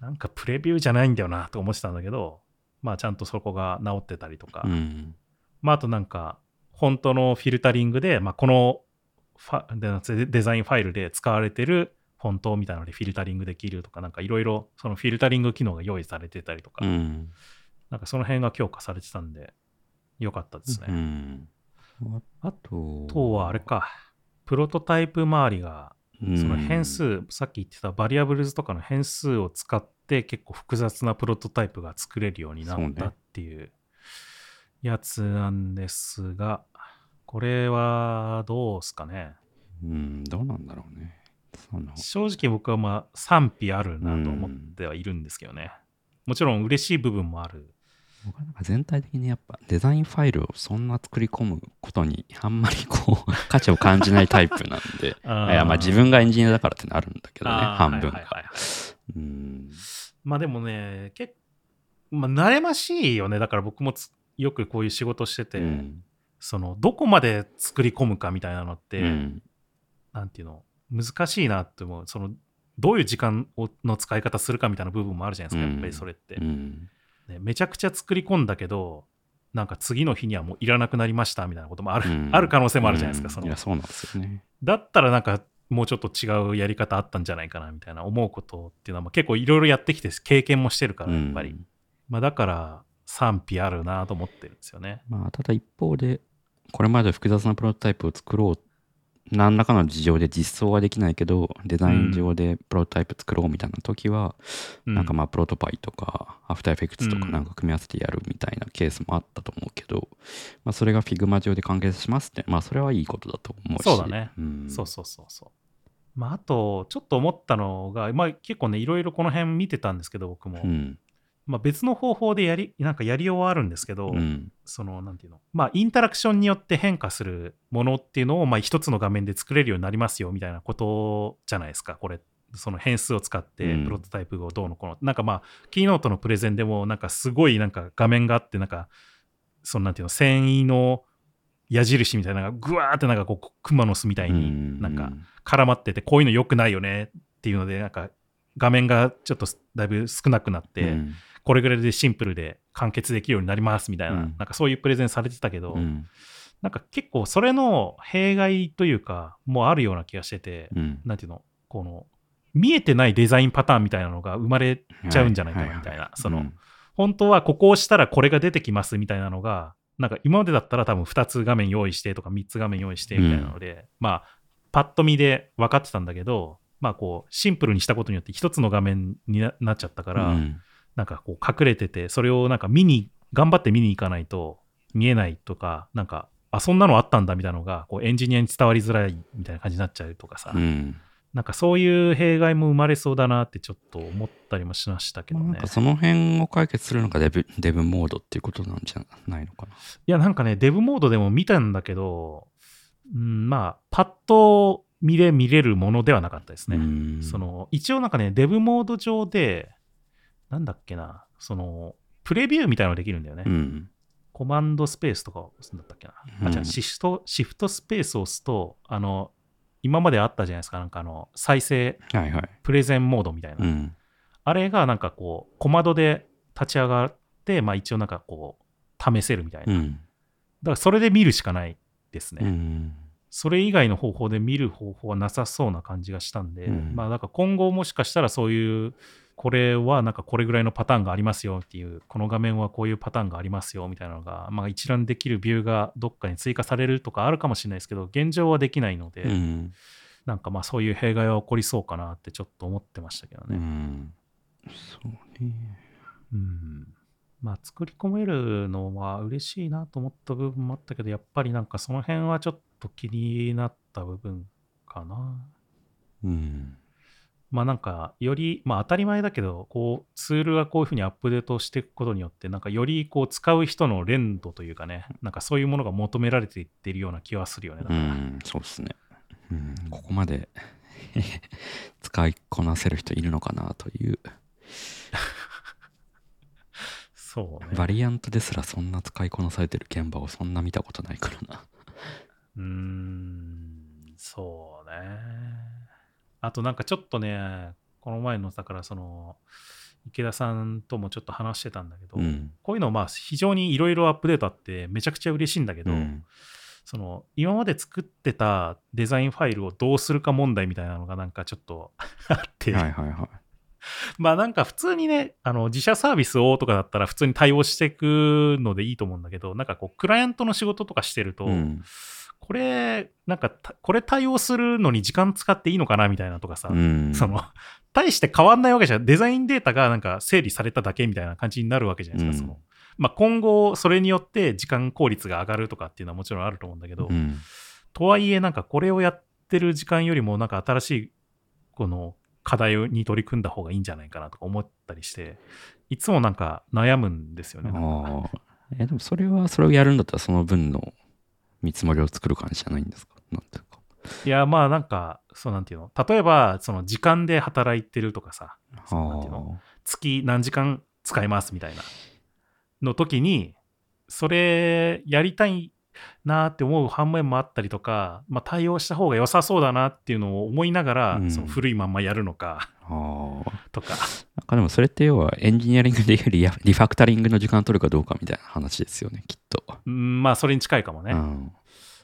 なんかプレビューじゃないんだよなと思ってたんだけど、まあちゃんとそこが直ってたりとか、うん、まああとなんか本当のフィルタリングで、まあ、このデザインファイルで使われてるフォントみたいなのでフィルタリングできるとか、なんかいろいろそのフィルタリング機能が用意されてたりとか、うん、なんかその辺が強化されてたんで良かったですね、うん、あとはあれか、プロトタイプ周りがその変数、うん、さっき言ってたバリアブルズとかの変数を使って結構複雑なプロトタイプが作れるようになったっていうやつなんですが、ね、これはどうすかね、うん、どうなんだろうね。正直僕はまあ賛否あるなと思ってはいるんですけどね、うん、もちろん嬉しい部分もある。僕はなんか全体的にやっぱデザインファイルをそんな作り込むことにあんまりこう価値を感じないタイプなんでいやまあ自分がエンジニアだからってなるんだけどね、半分が、はいはいはいはい、うん、まあでもねまあ、慣れましいよね。だから僕もよくこういう仕事してて、うん、そのどこまで作り込むかみたいなのって、うん、なんていうの難しいなって思う。そのどういう時間の使い方するかみたいな部分もあるじゃないですか、やっぱりそれって、うんね、めちゃくちゃ作り込んだけどなんか次の日にはもういらなくなりましたみたいなこともうん、ある可能性もあるじゃないですか、いやそうなんですよね。だったらなんかもうちょっと違うやり方あったんじゃないかなみたいな思うことっていうのは、まあ結構いろいろやってきて経験もしてるからやっぱり、うんまあ、だから賛否あるなと思ってるんですよね、まあ、ただ一方でこれまで複雑なプロトタイプを作ろう何らかの事情で実装はできないけどデザイン上でプロトタイプ作ろうみたいな時は、うん、なんかまあプロトパイとかアフターエフェクツとかなんか組み合わせてやるみたいなケースもあったと思うけど、うんまあ、それが Figma 上で完結しますって、まあ、それはいいことだと思うし、そうだね、うん、そう、まあ、あとちょっと思ったのが、まあ、結構ねいろいろこの辺見てたんですけど僕も、うんまあ、別の方法でなんかやりようはあるんですけど、うん、そのなんていうの、まあインタラクションによって変化するものっていうのをまあ一つの画面で作れるようになりますよみたいなことじゃないですかこれっその変数を使ってプロトタイプをどうのこうの、うん、なんかまあキーノートのプレゼンでもなんかすごいなんか画面があってなんかそのなんていうの繊維の矢印みたいなのがぐわーってなんかこうクマの巣みたいになんか絡まってて、こういうの良くないよねっていうのでなんか画面がちょっとだいぶ少なくなって、うん、これぐらいでシンプルで完結できるようになりますみたいな、うん、なんかそういうプレゼンされてたけど、うん、なんか結構それの弊害というかもうあるような気がしてて、うん、なんていうのこの見えてないデザインパターンみたいなのが生まれちゃうんじゃないかみたいな、その、うん、本当はここをしたらこれが出てきますみたいなのがなんか今までだったら多分2つ画面用意してとか3つ画面用意してみたいなので、うん、まあパッと見で分かってたんだけど、まあこうシンプルにしたことによって1つの画面に なっちゃったから、うん、なんかこう隠れててそれをなんか頑張って見に行かないと見えないとか、なんかあそんなのあったんだみたいなのがこうエンジニアに伝わりづらいみたいな感じになっちゃうとかさ、うんなんかそういう弊害も生まれそうだなってちょっと思ったりもしましたけどね。なんかその辺を解決するのがデブモードっていうことなんじゃないのかな。いやなんかねデブモードでも見たんだけど、うん、まあパッと見れるものではなかったですね。その一応なんかねデブモード上でなんだっけなそのプレビューみたいなのができるんだよね、うん、コマンドスペースとかを押すんだったっけな、うん、あじゃあシフトスペースを押すと今まであったじゃないですか、なんか再生、はいはい、プレゼンモードみたいな、うん、あれがなんかこう小窓で立ち上がって、まあ、一応なんかこう試せるみたいな、うん、だからそれで見るしかないですね、うん、それ以外の方法で見る方法はなさそうな感じがしたんで、うん、まあだから今後もしかしたらそういうこれはなんかこれぐらいのパターンがありますよっていうこの画面はこういうパターンがありますよみたいなのが、まあ、一覧できるビューがどっかに追加されるとかあるかもしれないですけど現状はできないので、うん、なんかまあそういう弊害は起こりそうかなってちょっと思ってましたけどね、うん、そうね、うん、まあ作り込めるのは嬉しいなと思った部分もあったけどやっぱりなんかその辺はちょっと気になった部分かな。うんまあ、なんかより、まあ、当たり前だけどこうツールがこういうふうにアップデートしていくことによってなんかよりこう使う人の連動というかねなんかそういうものが求められていってるような気はするよね。だからうんそうですね、うん、ここまで使いこなせる人いるのかなというそう、ね、バリアントですらそんな使いこなされてる現場をそんな見たことないからなそうね。あとなんかちょっとねこの前のだからその池田さんともちょっと話してたんだけど、うん、こういうのまあ非常にいろいろアップデートあってめちゃくちゃ嬉しいんだけど、うん、その今まで作ってたデザインファイルをどうするか問題みたいなのがなんかちょっとあって、はいはいはい、まあなんか普通にね自社サービスをとかだったら普通に対応していくのでいいと思うんだけどなんかこうクライアントの仕事とかしてると、うんなんかこれ対応するのに時間使っていいのかなみたいなとかさ、うん、その大して変わんないわけじゃん。デザインデータがなんか整理されただけみたいな感じになるわけじゃないですか、うんそのまあ、今後それによって時間効率が上がるとかっていうのはもちろんあると思うんだけど、うん、とはいえなんかこれをやってる時間よりもなんか新しいこの課題に取り組んだ方がいいんじゃないかなとか思ったりしていつもなんか悩むんですよね。あでもそれをやるんだったらその分の見積もりを作る感じじゃないんですか。なんていうかいやまあなんかそうなんていうの例えばその時間で働いてるとかさなんていうの月何時間使いますみたいなの時にそれやりたいなって思う反面もあったりとか、まあ、対応した方が良さそうだなっていうのを思いながら、うん、その古いまんまやるのかとかなんかでもそれって要はエンジニアリングでいうリファクタリングの時間を取るかどうかみたいな話ですよねきっと。まあそれに近いかもね、うん、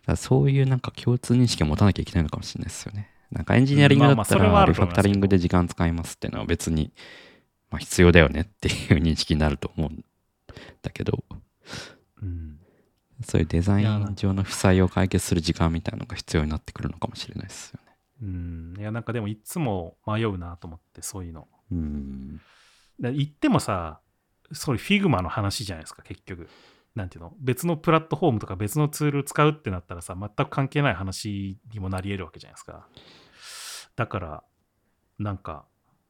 だそういうなんか共通認識を持たなきゃいけないのかもしれないですよね。なんかエンジニアリングだったらリファクタリングで時間使いますっていうのは別にまあ必要だよねっていう認識になると思うんだけど、うんそういうデザイン上の負債を解決する時間みたいなのが必要になってくるのかもしれないですよね。いやなんかでもいつも迷うなと思ってそういうの。だ言ってもさそういうフィグマの話じゃないですか結局。なんていうの別のプラットフォームとか別のツール使うってなったらさ全く関係ない話にもなり得るわけじゃないですか。だからなんか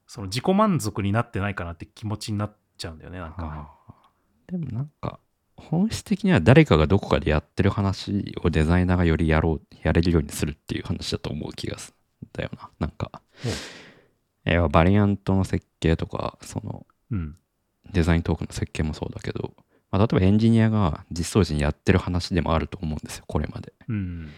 その自己満足になってないかなって気持ちになっちゃうんだよねなんか。でもなんか本質的には誰かがどこかでやってる話をデザイナーがよりやれるようにするっていう話だと思う気がするんだよな。なんかバリアントの設計とかその、うん、デザイントークの設計もそうだけど、まあ、例えばエンジニアが実装時にやってる話でもあると思うんですよこれまで、うん、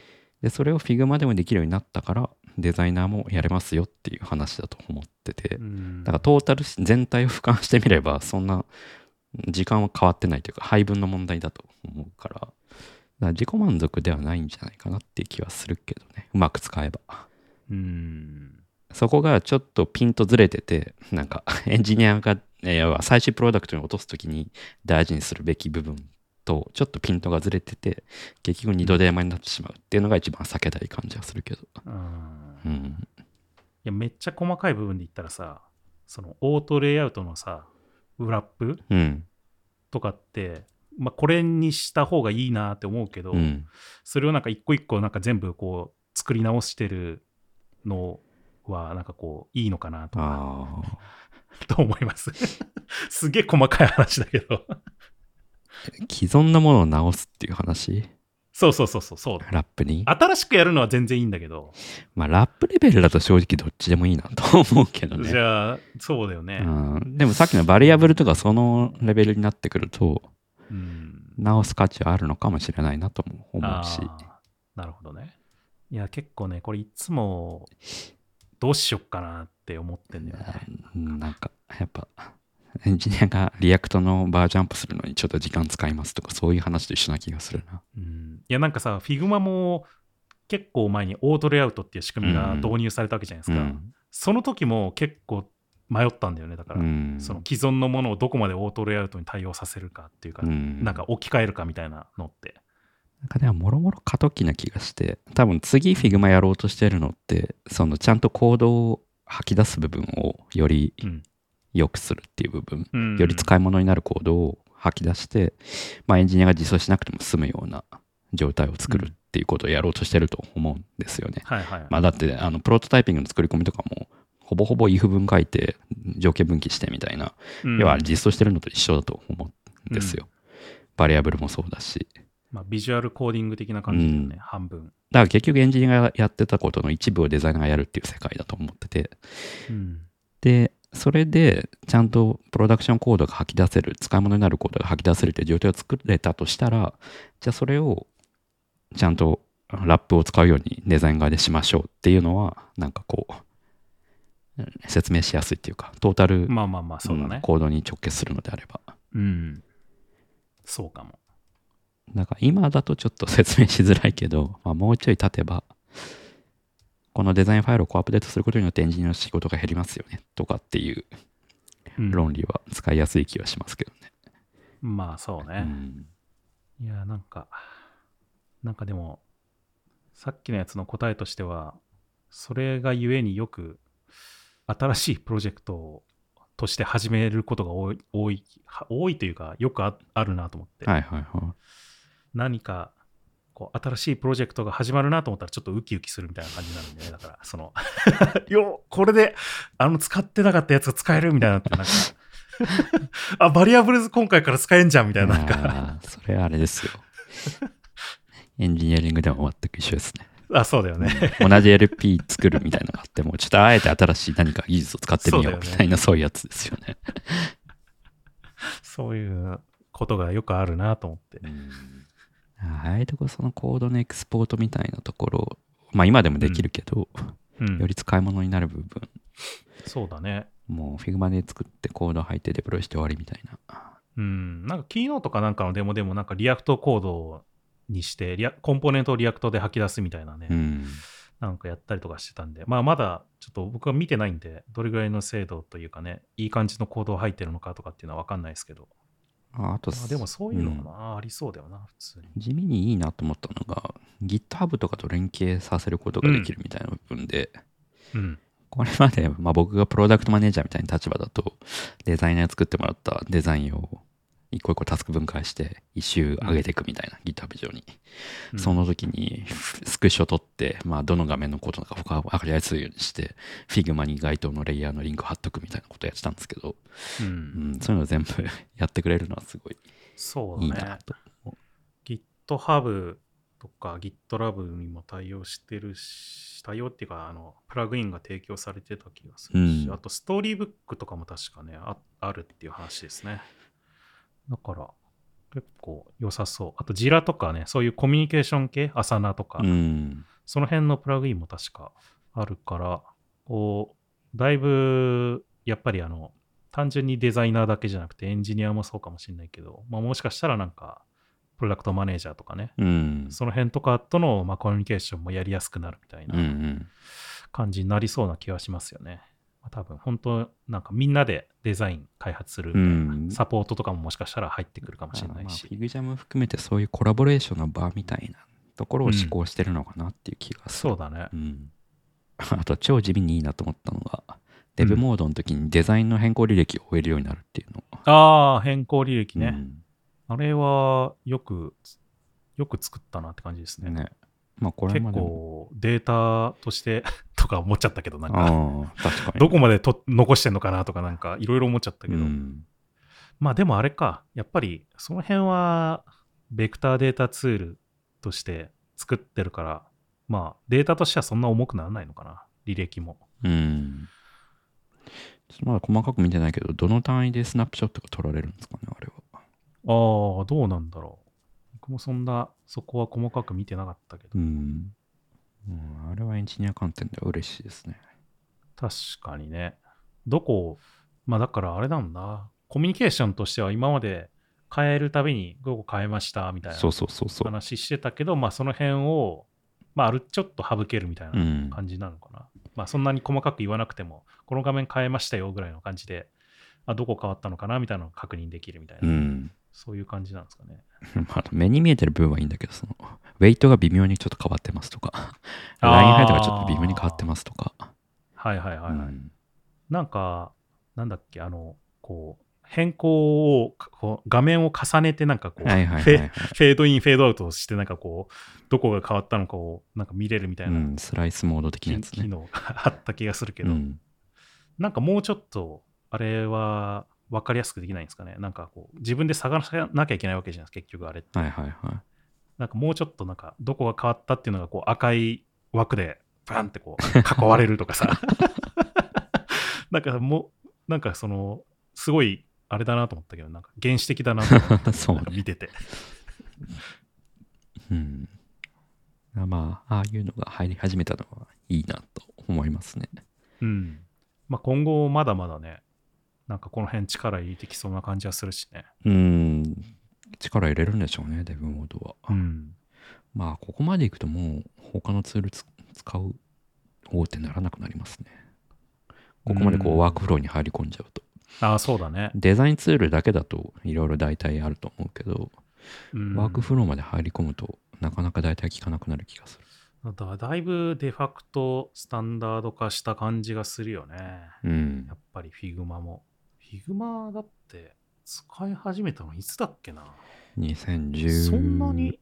でそれを Figma でもできるようになったからデザイナーもやれますよっていう話だと思ってて、うん、だからトータル全体を俯瞰してみればそんな時間は変わってないというか配分の問題だと思うから、だから自己満足ではないんじゃないかなっていう気はするけどね、うまく使えば、そこがちょっとピンとずれてて、なんかエンジニアが最終プロダクトに落とすときに大事にするべき部分とちょっとピントがずれてて結局二度手間になってしまうっていうのが一番避けたい感じはするけど、うん、いやめっちゃ細かい部分で言ったらさ、そのオートレイアウトのさラップ、うん、とかって、まあ、これにした方がいいなって思うけど、うん、それをなんか一個一個なんか全部こう作り直してるのはなんかこういいのかなとかと思いますすげえ細かい話だけど既存のものを直すっていう話、そうラップに新しくやるのは全然いいんだけど、まあラップレベルだと正直どっちでもいいなと思うけどね。じゃあそうだよね、うん、でもさっきのバリアブルとかそのレベルになってくると、うん、直す価値はあるのかもしれないなとも思うし、なるほどね。いや結構ねこれいつもどうしよっかなって思ってんだよね。なんかやっぱエンジニアがリアクトのバージョンアップするのにちょっと時間使いますとかそういう話と一緒な気がするな。いやなんかさ Figma も結構前にオートレイアウトっていう仕組みが導入されたわけじゃないですか、うん、その時も結構迷ったんだよね。だから、うん、その既存のものをどこまでオートレイアウトに対応させるかっていうか、うん、なんか置き換えるかみたいなのってなんかでももろもろ過渡期な気がして、多分次 Figma やろうとしてるのってそのちゃんとコードを吐き出す部分をより良くするっていう部分、うん、より使い物になるコードを吐き出して、まあ、エンジニアが実装しなくても済むような状態を作るっていうことをやろうとしてると思うんですよね、うん、はいはい、まあ、だってプロトタイピングの作り込みとかもほぼほぼ if 文書いて条件分岐してみたいな、うん、要は実装してるのと一緒だと思うんですよ、うん、バリアブルもそうだし、まあ、ビジュアルコーディング的な感じだよね、うん、半分。だから結局エンジニアがやってたことの一部をデザイナーがやるっていう世界だと思ってて、うん、でそれでちゃんとプロダクションコードが吐き出せる、使い物になるコードが吐き出せるっていう状態を作れたとしたら、じゃあそれをちゃんとラップを使うようにデザイン側でしましょうっていうのはなんかこう説明しやすいっていうか、トータルまあまあまあそうだね、コードに直結するのであれば、うん、そうかも。なんか今だとちょっと説明しづらいけど、まあ、もうちょい経てばこのデザインファイルをアップデートすることによってエンジニアの仕事が減りますよねとかっていう論理は使いやすい気はしますけどね、うん、まあそうね、うん、いやなんかでもさっきのやつの答えとしてはそれがゆえによく新しいプロジェクトをとして始めることが多いというかよく あるなと思って、はいはいはい、何かこう新しいプロジェクトが始まるなと思ったらちょっとウキウキするみたいな感じになるんで、ね、だからそのよこれで使ってなかったやつが使えるみたいなってなんかあバリアブルズ今回から使えんじゃんみたい なんかそれはあれですよエンジニアリングでも全く一緒ですね。あそうだよね同じ LP 作るみたいなのがあってもちょっとあえて新しい何か技術を使ってみようみたいなそういうやつですよねそういうことがよくあるなと思って、ああいうとこそのコードのエクスポートみたいなところ、まあ今でもできるけど、うんうん、より使い物になる部分、そうだね、もう Figma で作ってコード入ってデプロイして終わりみたいな、うん、なんかキーノートかなんかのデモでもなんかリアクトコードをにしてコンポーネントをリアクトで吐き出すみたいなね、うん、なんかやったりとかしてたんで、まあ、まだちょっと僕は見てないんでどれぐらいの精度というかねいい感じのコードを入ってるのかとかっていうのは分かんないですけど、あと、まあ、でもそういうのも、うん、ありそうだよな普通に。地味にいいなと思ったのが GitHub とかと連携させることができるみたいな部分で、うんうん、これまで、まあ、僕がプロダクトマネージャーみたいな立場だとデザイナー作ってもらったデザインを一個一個タスク分解して一周上げていくみたいな、うん、GitHub 上に、うん、その時にスクショ取って、まあ、どの画面のことなのか分かりやすいようにして Figma に該当のレイヤーのリンク貼っとくみたいなことやってたんですけど、うんうん、そういうの全部やってくれるのはすごいいいなと。そうだね、GitHub とか GitLab にも対応してるし、対応っていうかプラグインが提供されてた気がするし、うん、あとストーリーブックとかも確かね あるっていう話ですね。だから結構良さそう。あと Jira とかね、そういうコミュニケーション系、Asana とか、うん、その辺のプラグインも確かあるから、こうだいぶやっぱり単純にデザイナーだけじゃなくてエンジニアもそうかもしれないけど、まあ、もしかしたらなんかプロダクトマネージャーとかね、うん、その辺とかとの、まあ、コミュニケーションもやりやすくなるみたいな感じになりそうな気はしますよね。まあ、多分本当なんかみんなでデザイン開発するみたいな、うん、サポートとかももしかしたら入ってくるかもしれないし、FigJam含めてそういうコラボレーションの場みたいなところを志向してるのかなっていう気がする、うん、そうだね、うん、あと超地味にいいなと思ったのがデブモードの時にデザインの変更履歴を終えるようになるっていうの、うん、ああ変更履歴ね、うん、あれはよく作ったなって感じです ね、まあ、これまで結構データとしてとか思っちゃったけど、なんか確かにどこまで残してんのかなとかなんかいろいろ思っちゃったけど、うん、まあでもあれか、やっぱりその辺はベクターデータツールとして作ってるから、まあデータとしてはそんな重くならないのかな、履歴も。うん、まだ細かく見てないけど、どの単位でスナップショットが取られるんですかね、あれは。ああ、どうなんだろう。僕もそんな、そこは細かく見てなかったけど。うん、あれはエンジニア観点では嬉しいですね。確かにね。どこを、まあだからあれなんだ。コミュニケーションとしては今まで変えるたびにどこ変えましたみたいな話してたけど、そうそうそうそう、まあその辺を、まあ、ちょっと省けるみたいな感じなのかな。うん、まあ、そんなに細かく言わなくても、この画面変えましたよぐらいの感じで、あ、どこ変わったのかなみたいなのを確認できるみたいな、うん、そういう感じなんですかね。まあ、目に見えてる分はいいんだけど、そのウェイトが微妙にちょっと変わってますとか、ラインハイトがちょっと微妙に変わってますとか。はいはいはい、はい、うん。なんか、なんだっけ、こう、変更をこう画面を重ねてなんかこうフェードインフェードアウトしてなんかこうどこが変わったのかをなんか見れるみたいな、うん、スライスモード的なやつね、機能があった気がするけど、うん、なんかもうちょっとあれは分かりやすくできないんですかね。なんかこう自分で探さなきゃいけないわけじゃないですか、結局あれって、はいはいはい、なんかもうちょっとなんかどこが変わったっていうのがこう赤い枠でバンってこう囲われるとかさなんかもうなんかそのすごいあれだなと思ったけど、なんか原始的だなと思ってそう、ね、見てて、うん、まあああいうのが入り始めたのはいいなと思いますね。うん、まあ、今後まだまだね、なんかこの辺力入れてきそうな感じはするしね。うん、力入れるんでしょうね、デブモードは。うん、まあここまでいくともう他のツール使う大手にならなくなりますね。ここまでこうワークフローに入り込んじゃうと。ああそうだね、デザインツールだけだといろいろ代替あると思うけど、うん、ワークフローまで入り込むとなかなか代替効かなくなる気がする。だいぶデファクトスタンダード化した感じがするよね、うん、やっぱりFigmaも。Figmaだって使い始めたのいつだっけな、2010、そんなに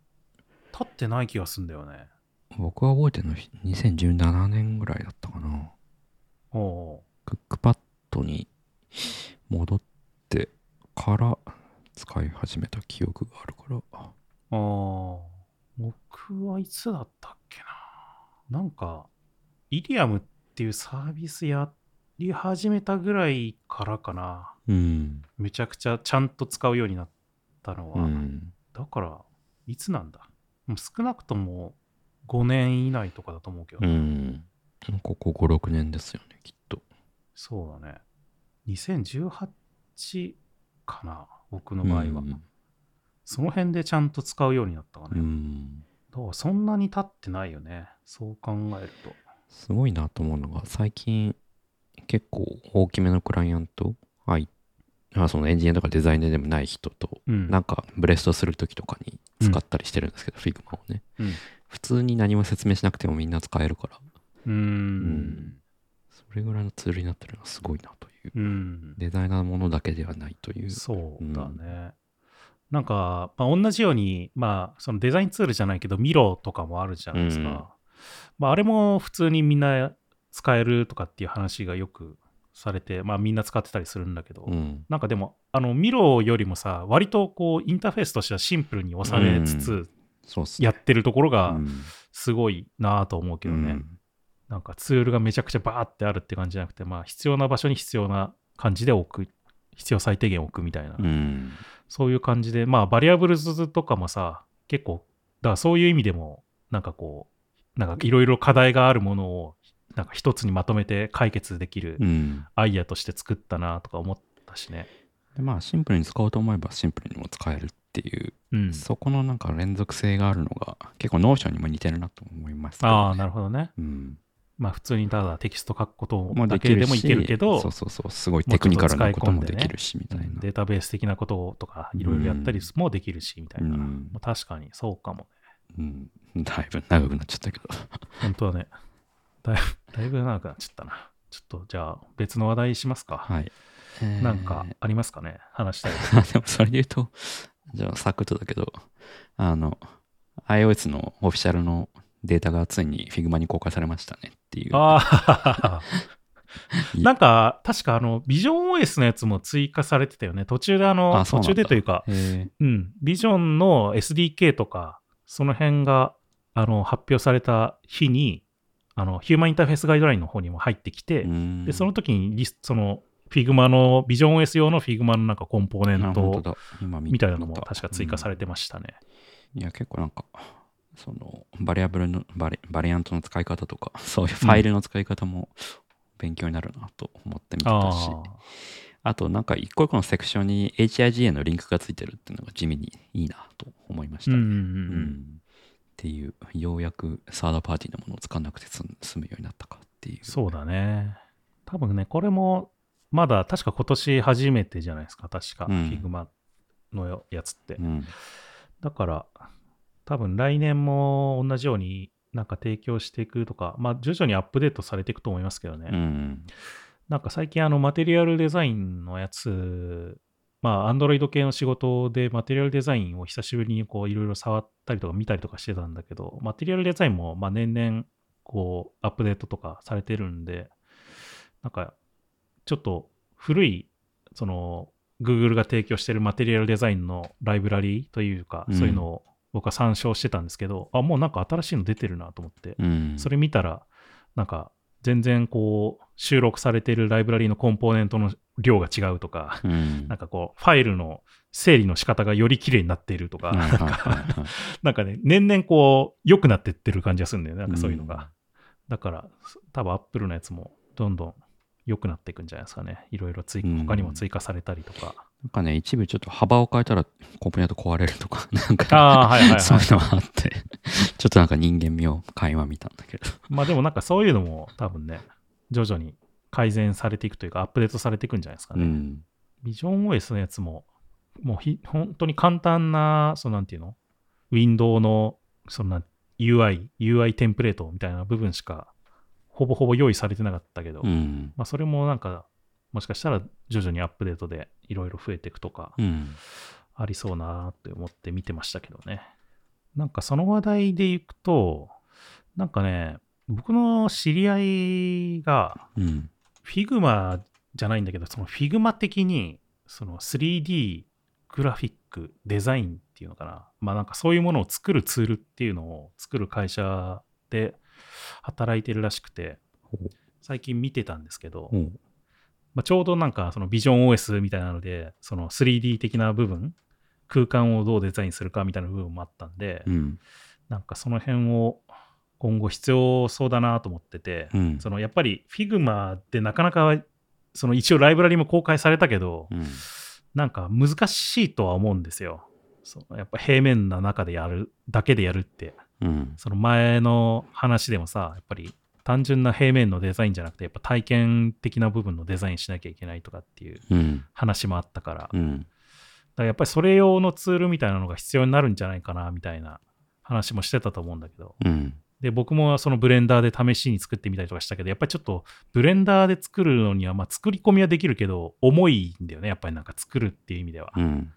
経ってない気がするんだよね。僕は覚えてるの2017年ぐらいだったかな。おう、クックパッドに戻ってから使い始めた記憶があるから。ああ、僕はいつだったっけな。なんかイリアムっていうサービスやり始めたぐらいからかな、うん、めちゃくちゃちゃんと使うようになったのは、うん、だからいつなんだ、もう少なくとも5年以内とかだと思うけど、ね、うん、ここ 5,6 年ですよね、きっと。そうだね、2018かな、僕の場合は、うん、その辺でちゃんと使うようになったかね、うん、だからそんなに経ってないよね、そう考えると。すごいなと思うのが、最近結構大きめのクライアント、そのエンジニアとかデザイナーでもない人と、うん、なんかブレストするときとかに使ったりしてるんですけど、うん、Figma をね、うん、普通に何も説明しなくてもみんな使えるから、うん、それぐらいのツールになってるのはすごいなという、うん、デザイナーのものだけではないという。そうだね、うん、なんか、まあ、同じように、まあ、そのデザインツールじゃないけどミロとかもあるじゃないですか、うん、まあ、あれも普通にみんな使えるとかっていう話がよくされて、まあ、みんな使ってたりするんだけど、うん、なんかでもミロよりもさ、割とこうインターフェースとしてはシンプルに収めつつ、うん、やってるところがすごいなと思うけどね、うん、なんかツールがめちゃくちゃバーってあるって感じじゃなくて、まあ、必要な場所に必要な感じで置く、必要最低限置くみたいな、うん、そういう感じで、まあ、バリアブルズとかもさ結構だからそういう意味でもなんかこうなんかいろいろ課題があるものをなんか一つにまとめて解決できるアイデアとして作ったなとか思ったしね、うん、でまあシンプルに使おうと思えばシンプルにも使えるっていう、うん、そこのなんか連続性があるのが結構ノーションにも似てるなと思いました、ね、ああなるほどね、うん、まあ普通にただテキスト書くことだけでもいけるけど、そうそうそうすごいテクニカルなこともできるしみたいな、ね、データベース的なこととかいろいろやったりもできるしみたいな、うん、確かにそうかもね、うん、だいぶ長くなっちゃったけど本当はねだいぶ長くなっちゃったな。ちょっとじゃあ別の話題しますか。はい。なんかありますかね話したいこと。でもそれで言うと、じゃあサクッとだけど、iOS のオフィシャルのデータがついに Figma に公開されましたねっていう。ああ。なんか確かVision OS のやつも追加されてたよね。途中で途中でというか、うん、Vision の SDK とかその辺が発表された日に。Human Interface Guidelines の方にも入ってきて、でその時にその Figma の Vision OS 用の Figma のなんかコンポーネントみたいなのも確か追加されてましたね。うん、いや結構なんかそのバリアブルのバリアントの使い方とかそういうファイルの使い方も勉強になるなと思って見てたし、うん、あとなんか一個一個のセクションに HIGA のリンクがついてるっていうのが地味にいいなと思いましたね。うんうんうんうんっていうようやくサードパーティーのものを使わなくて済むようになったかっていう。そうだね。多分ねこれもまだ確か今年初めてじゃないですか確か、うん、Figma のやつって、うん、だから多分来年も同じようになんか提供していくとか、まあ、徐々にアップデートされていくと思いますけどね、うん、なんか最近マテリアルデザインのやつまあ、アンドロイド系の仕事でマテリアルデザインを久しぶりにいろいろ触ったりとか見たりとかしてたんだけど、マテリアルデザインもまあ年々こうアップデートとかされてるんで、なんかちょっと古いその Google が提供してるマテリアルデザインのライブラリーというか、そういうのを僕は参照してたんですけど、あ、もうなんか新しいの出てるなと思って、それ見たらなんか全然こう収録されてるライブラリーのコンポーネントの量が違うとか、うん、なんかこうファイルの整理の仕方がより綺麗になっているとか、なんかね年々こう良くなってってる感じがするんだよね。なんかそういうのが、うん、だから多分 Apple のやつもどんどん良くなっていくんじゃないですかね。いろいろ他にも追加されたりとか、うん、なんかね一部ちょっと幅を変えたらコンポーネント壊れるとかなんか、はいはいはい、そういうのがあってちょっとなんか人間味を垣間見たんだけどまあでもなんかそういうのも多分ね徐々に改善されていくというかアップデートされていくんじゃないですかね、うん、VisionOS のやつももう本当に簡単なそのなんていうのウィンドウのそんな UI テンプレートみたいな部分しかほぼほぼ用意されてなかったけど、うんまあ、それもなんかもしかしたら徐々にアップデートでいろいろ増えていくとか、うん、ありそうなって思って見てましたけどね。なんかその話題でいくとなんかね僕の知り合いが、うん、Figma じゃないんだけどその Figma 的にその 3D グラフィックデザインっていうのかなまあなんかそういうものを作るツールっていうのを作る会社で働いてるらしくて最近見てたんですけど、うんまあ、ちょうどなんかその Vision OS みたいなのでその 3D 的な部分空間をどうデザインするかみたいな部分もあったんで、うん、なんかその辺を今後必要そうだなと思ってて、うん、そのやっぱり Figma ってなかなかその一応ライブラリも公開されたけど、うん、なんか難しいとは思うんですよ。そのやっぱ平面な中でやるだけでやるって、うん、その前の話でもさやっぱり単純な平面のデザインじゃなくてやっぱ体験的な部分のデザインしなきゃいけないとかっていう話もあったから、うん、だからやっぱりそれ用のツールみたいなのが必要になるんじゃないかなみたいな話もしてたと思うんだけど、うん、で僕もそのブレンダーで試しに作ってみたりとかしたけどやっぱりちょっとブレンダーで作るのにはまあ作り込みはできるけど重いんだよねやっぱりなんか作るっていう意味では、うん、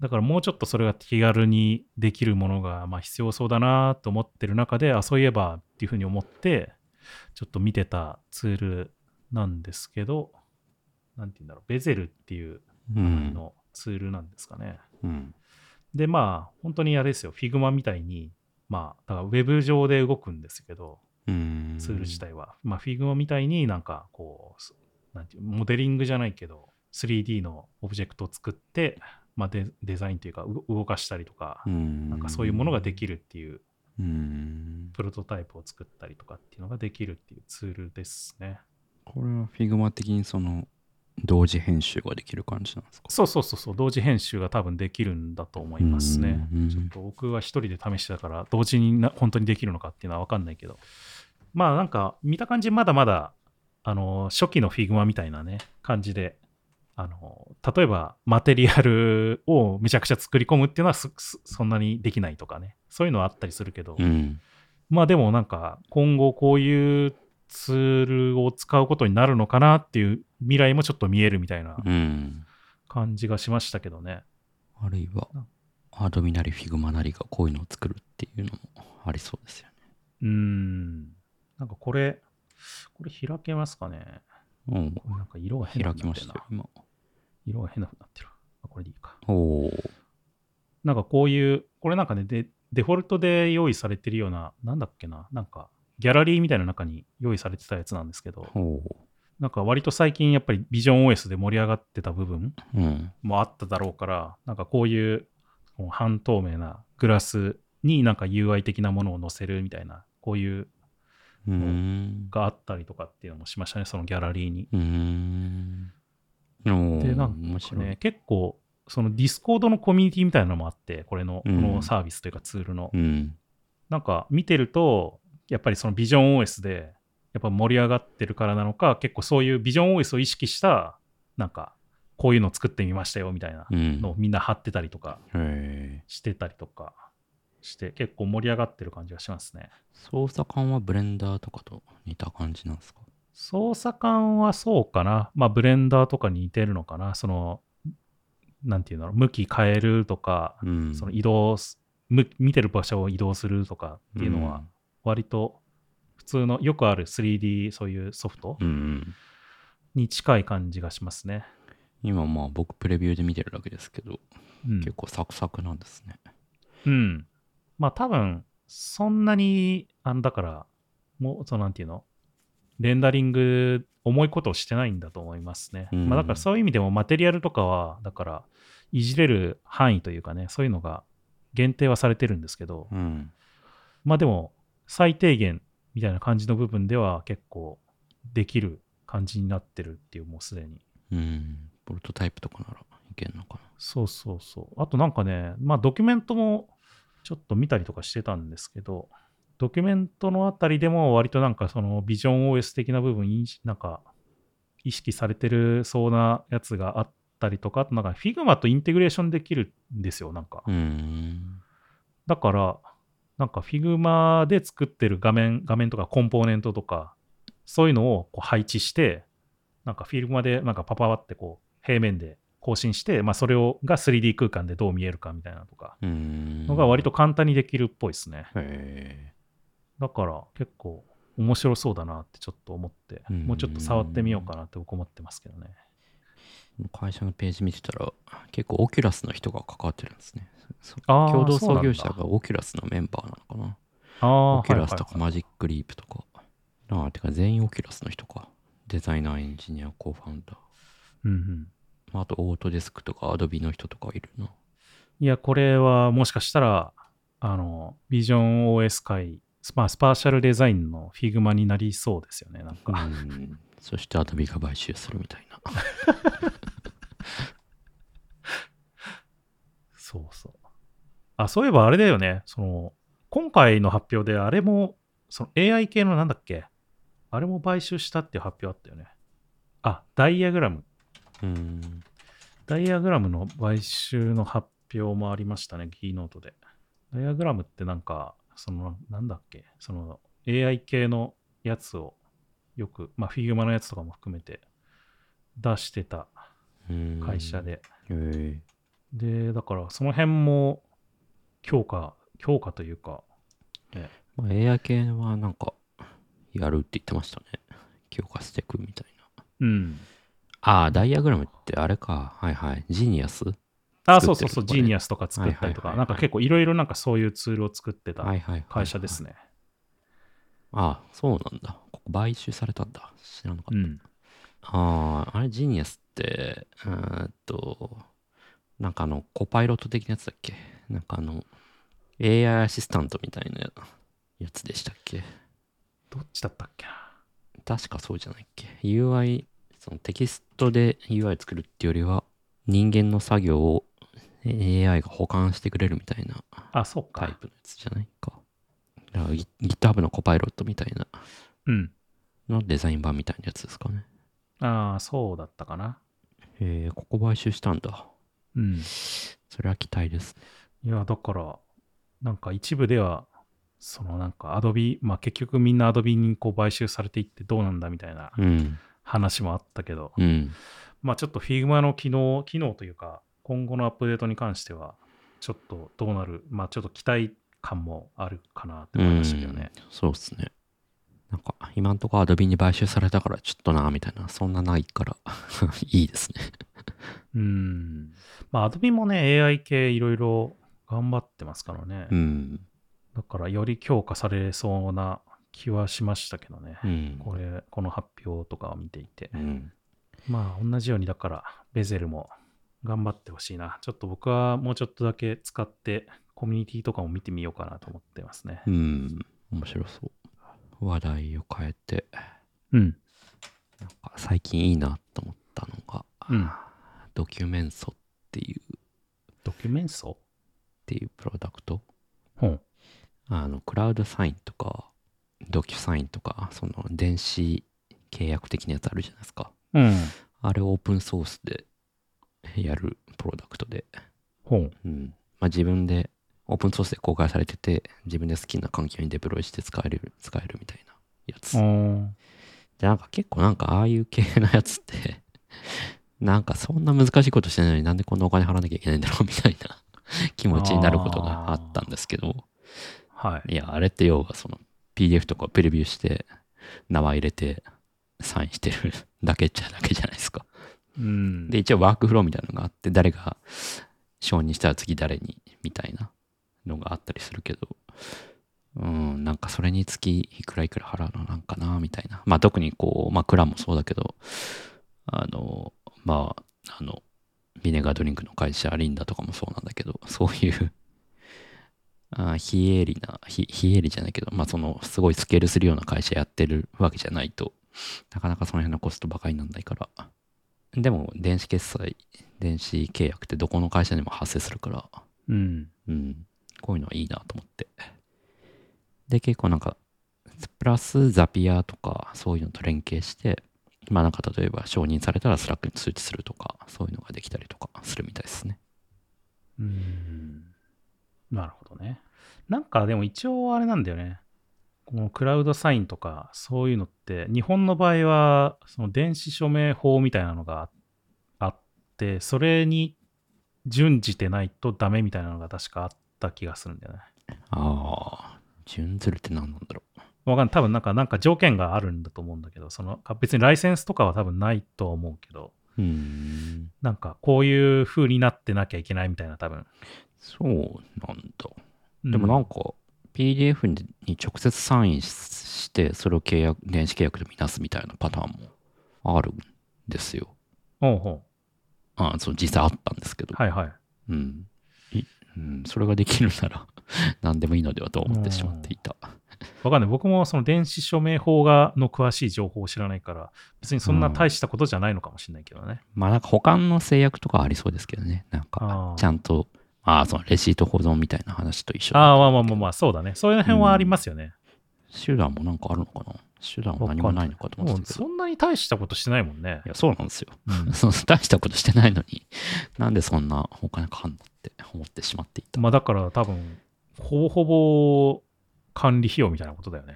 だからもうちょっとそれが気軽にできるものがまあ必要そうだなと思ってる中であそういえばっていうふうに思ってちょっと見てたツールなんですけどなんて言うんだろうベゼルっていうのツールなんですかね、うんうん、で、まあ本当にあれですよ、Figma みたいに、まあ、だからウェブ上で動くんですけど、ツール自体は、まあ、Figma みたいになんかこう、なんていう、モデリングじゃないけど 3D のオブジェクトを作って、まあ、デザインというか動かしたりとか、なんかそういうものができるっていう、プロトタイプを作ったりとかっていうのができるっていうツールですね。これは Figma 的にその同時編集ができる感じなんですか？そう、同時編集が多分できるんだと思いますね。ちょっと僕は一人で試してたから同時に本当にできるのかっていうのは分かんないけど、まあなんか見た感じまだまだ初期の Figma みたいなね感じで、例えばマテリアルをめちゃくちゃ作り込むっていうのはそんなにできないとかね、そういうのはあったりするけど、まあでもなんか今後こういうツールを使うことになるのかなっていう未来もちょっと見えるみたいな感じがしましたけどね、あるいはアドミなりフィグマなりがこういうのを作るっていうのもありそうですよね。なんかこれ開けますかね。なんか色が変な、開きましたよ今。色が変なくなってる。これでいいか。なんかこういうこれなんかね、デフォルトで用意されてるような、なんだっけな、なんかギャラリーみたいな中に用意されてたやつなんですけど、なんか割と最近やっぱり Vision OS で盛り上がってた部分もあっただろうから、なんかこういう半透明なグラスになんか UI 的なものを載せるみたいな、こういうのがあったりとかっていうのもしましたね、そのギャラリーに。でなんかね、結構そのディスコードのコミュニティみたいなのもあって、このサービスというかツールの、なんか見てるとやっぱりそのビジョン OS でやっぱ盛り上がってるからなのか、結構そういうビジョン OS を意識したなんかこういうのを作ってみましたよみたいなのをみんな貼ってたりとかしてたりとかして、結構盛り上がってる感じがしますね。操作感はブレンダーとかと似た感じなんですか？操作感はそうかな、まあブレンダーとかに似てるのかな。そのなんていうの、向き変えるとか、その移動見てる場所を移動するとかっていうのは、割と普通のよくある 3D そういうソフトに近い感じがしますね。今まあ僕プレビューで見てるだけですけど、結構サクサクなんですね。まあ多分そんなにだからもうそのなんていうの、レンダリング重いことをしてないんだと思いますね。まあだからそういう意味でもマテリアルとかはだからいじれる範囲というかね、そういうのが限定はされてるんですけど、まあでも最低限みたいな感じの部分では結構できる感じになってるっていう、もうすでにプロトタイプとかならいけるのかな。そうあとなんかね、まあドキュメントもちょっと見たりとかしてたんですけど、ドキュメントのあたりでも割となんかそのビジョン OS 的な部分なんか意識されてるそうなやつがあったりとか、あとなんか Figma とインテグレーションできるんですよ、なんか。だからなんか Figma で作ってる画面とかコンポーネントとかそういうのをこう配置して、なんか Figma でなんかパパワってこう平面で更新して、まあ、それをが 3D 空間でどう見えるかみたいなとかのが割と簡単にできるっぽいですね。だから結構面白そうだなってちょっと思って、もうちょっと触ってみようかなって僕思ってますけどね。会社のページ見てたら結構オキュラスの人が関わってるんですね。共同創業者がオキュラスのメンバーなのかな。オキュラスとかマジックリープとか、てか全員オキュラスの人か。デザイナー、エンジニア、コーファウンダー、あとオートデスクとかアドビの人とかいるな。いやこれはもしかしたらビジョン OS 界、スパーシャルデザインのフィグマになりそうですよね、なんか。そしてアドビが買収するみたいな。そう。あ、そういえばあれだよね。その今回の発表であれもその AI 系のなんだっけ？あれも買収したっていう発表あったよね。あ、ダイアグラム。ダイアグラムの買収の発表もありましたね、キーノートで。ダイアグラムってなんかそのなんだっけ？その AI 系のやつをよく、まあ、フィグマのやつとかも含めて出してた会社で、でだからその辺も強化というか、まあ、AI 系はなんかやるって言ってましたね、強化していくみたいな。ダイアグラムってあれか、ジーニアスあ、そうそうそう、ジーニアスとか作ったりとか、なんか結構いろいろなんかそういうツールを作ってた会社ですね。ああ、そうなんだ。ここ買収されたんだ。知らなかった。うん、あれ、ジーニアスって、なんかコパイロット的なやつだっけ？なんかAI アシスタントみたいなやつでしたっけ？どっちだったっけな。確かそうじゃないっけ。UI、そのテキストで UI 作るってよりは、人間の作業を AI が補完してくれるみたいなタイプのやつじゃないか。だから GitHub のコパイロットみたいなのデザイン版みたいなやつですかね。ああ、そうだったかな。ここ買収したんだ。うん。それは期待です。いや、だから、なんか一部では、そのなんか Adobe、まあ結局みんな Adobe にこう買収されていってどうなんだみたいな話もあったけど、まあちょっと Figma の機能というか、今後のアップデートに関しては、ちょっとどうなる、まあちょっと期待感もあるかなって思いましたけどね。そうですね。なんか今んとこ Adobe に買収されたからちょっとなみたいな、そんなないからいいですね。まあ Adobe もね、AI 系いろいろ頑張ってますからね。だからより強化されそうな気はしましたけどね。この発表とかを見ていて。まあ同じようにだからベゼルも頑張ってほしいな。ちょっと僕はもうちょっとだけ使ってコミュニティとかも見てみようかなと思ってますね。面白そう。話題を変えて、なんか最近いいなと思ったのが、ドキュメンソっていう、ドキュメンソっていうプロダクト、クラウドサインとかドキュサインとか、その電子契約的なやつあるじゃないですか。あれをオープンソースでやるプロダクトで、まあ、自分でオープンソースで公開されてて、自分で好きな環境にデプロイして使えるみたいなやつで、なんか結構なんかああいう系のやつってなんかそんな難しいことしてないのになんでこんなお金払わなきゃいけないんだろうみたいな気持ちになることがあったんですけど、いや、あれって要はその PDF とかプレビューして名前入れてサインしてるだけじゃないですか。で、一応ワークフローみたいなのがあって、誰が承認したら次誰にみたいなのがあったりするけど、なんかそれにつきいくら払うのなんかなみたいな。まあ特にこう、まあクランもそうだけど、ビネガードリンクの会社リンダとかもそうなんだけど、そういう非営利じゃないけど、まあそのすごいスケールするような会社やってるわけじゃないと、なかなかその辺のコストばかりにならないから。でも電子契約ってどこの会社でも発生するから、こういうのはいいなと思って。で、結構なんかプラスザピアとかそういうのと連携して、まあなんか例えば承認されたらスラックに通知するとか、そういうのができたりとかするみたいですね。なるほどね。なんかでも一応あれなんだよね、このクラウドサインとかそういうのって、日本の場合はその電子署名法みたいなのがあって、それに準じてないとダメみたいなのが確かあった気がするんだよね。準ずるって何なんだろう。わかんない。多分なんか条件があるんだと思うんだけど、その別にライセンスとかは多分ないと思うけど、なんかこういう風になってなきゃいけないみたいな、多分。そうなんだ。でもなんか、PDF に直接サインして、それを電子契約で見なすみたいなパターンもあるんですよ。そう、実際あったんですけど。それができるなら何でもいいのではと思ってしまっていた。わかんない。僕もその電子署名法の詳しい情報を知らないから、別にそんな大したことじゃないのかもしれないけどね。まあなんか保管の制約とかありそうですけどね。なんかちゃんと。そのレシート保存みたいな話と一緒だ。まあそうだね。そういう辺はありますよね。手段もなんかあるのかな。手段は何もないのかと思ってたけど。そんなに大したことしてないもんね。いや、そうなんですよ。大したことしてないのに、なんでそんなお金かかんのって思ってしまっていた。まあだから多分、ほぼ管理費用みたいなことだよね。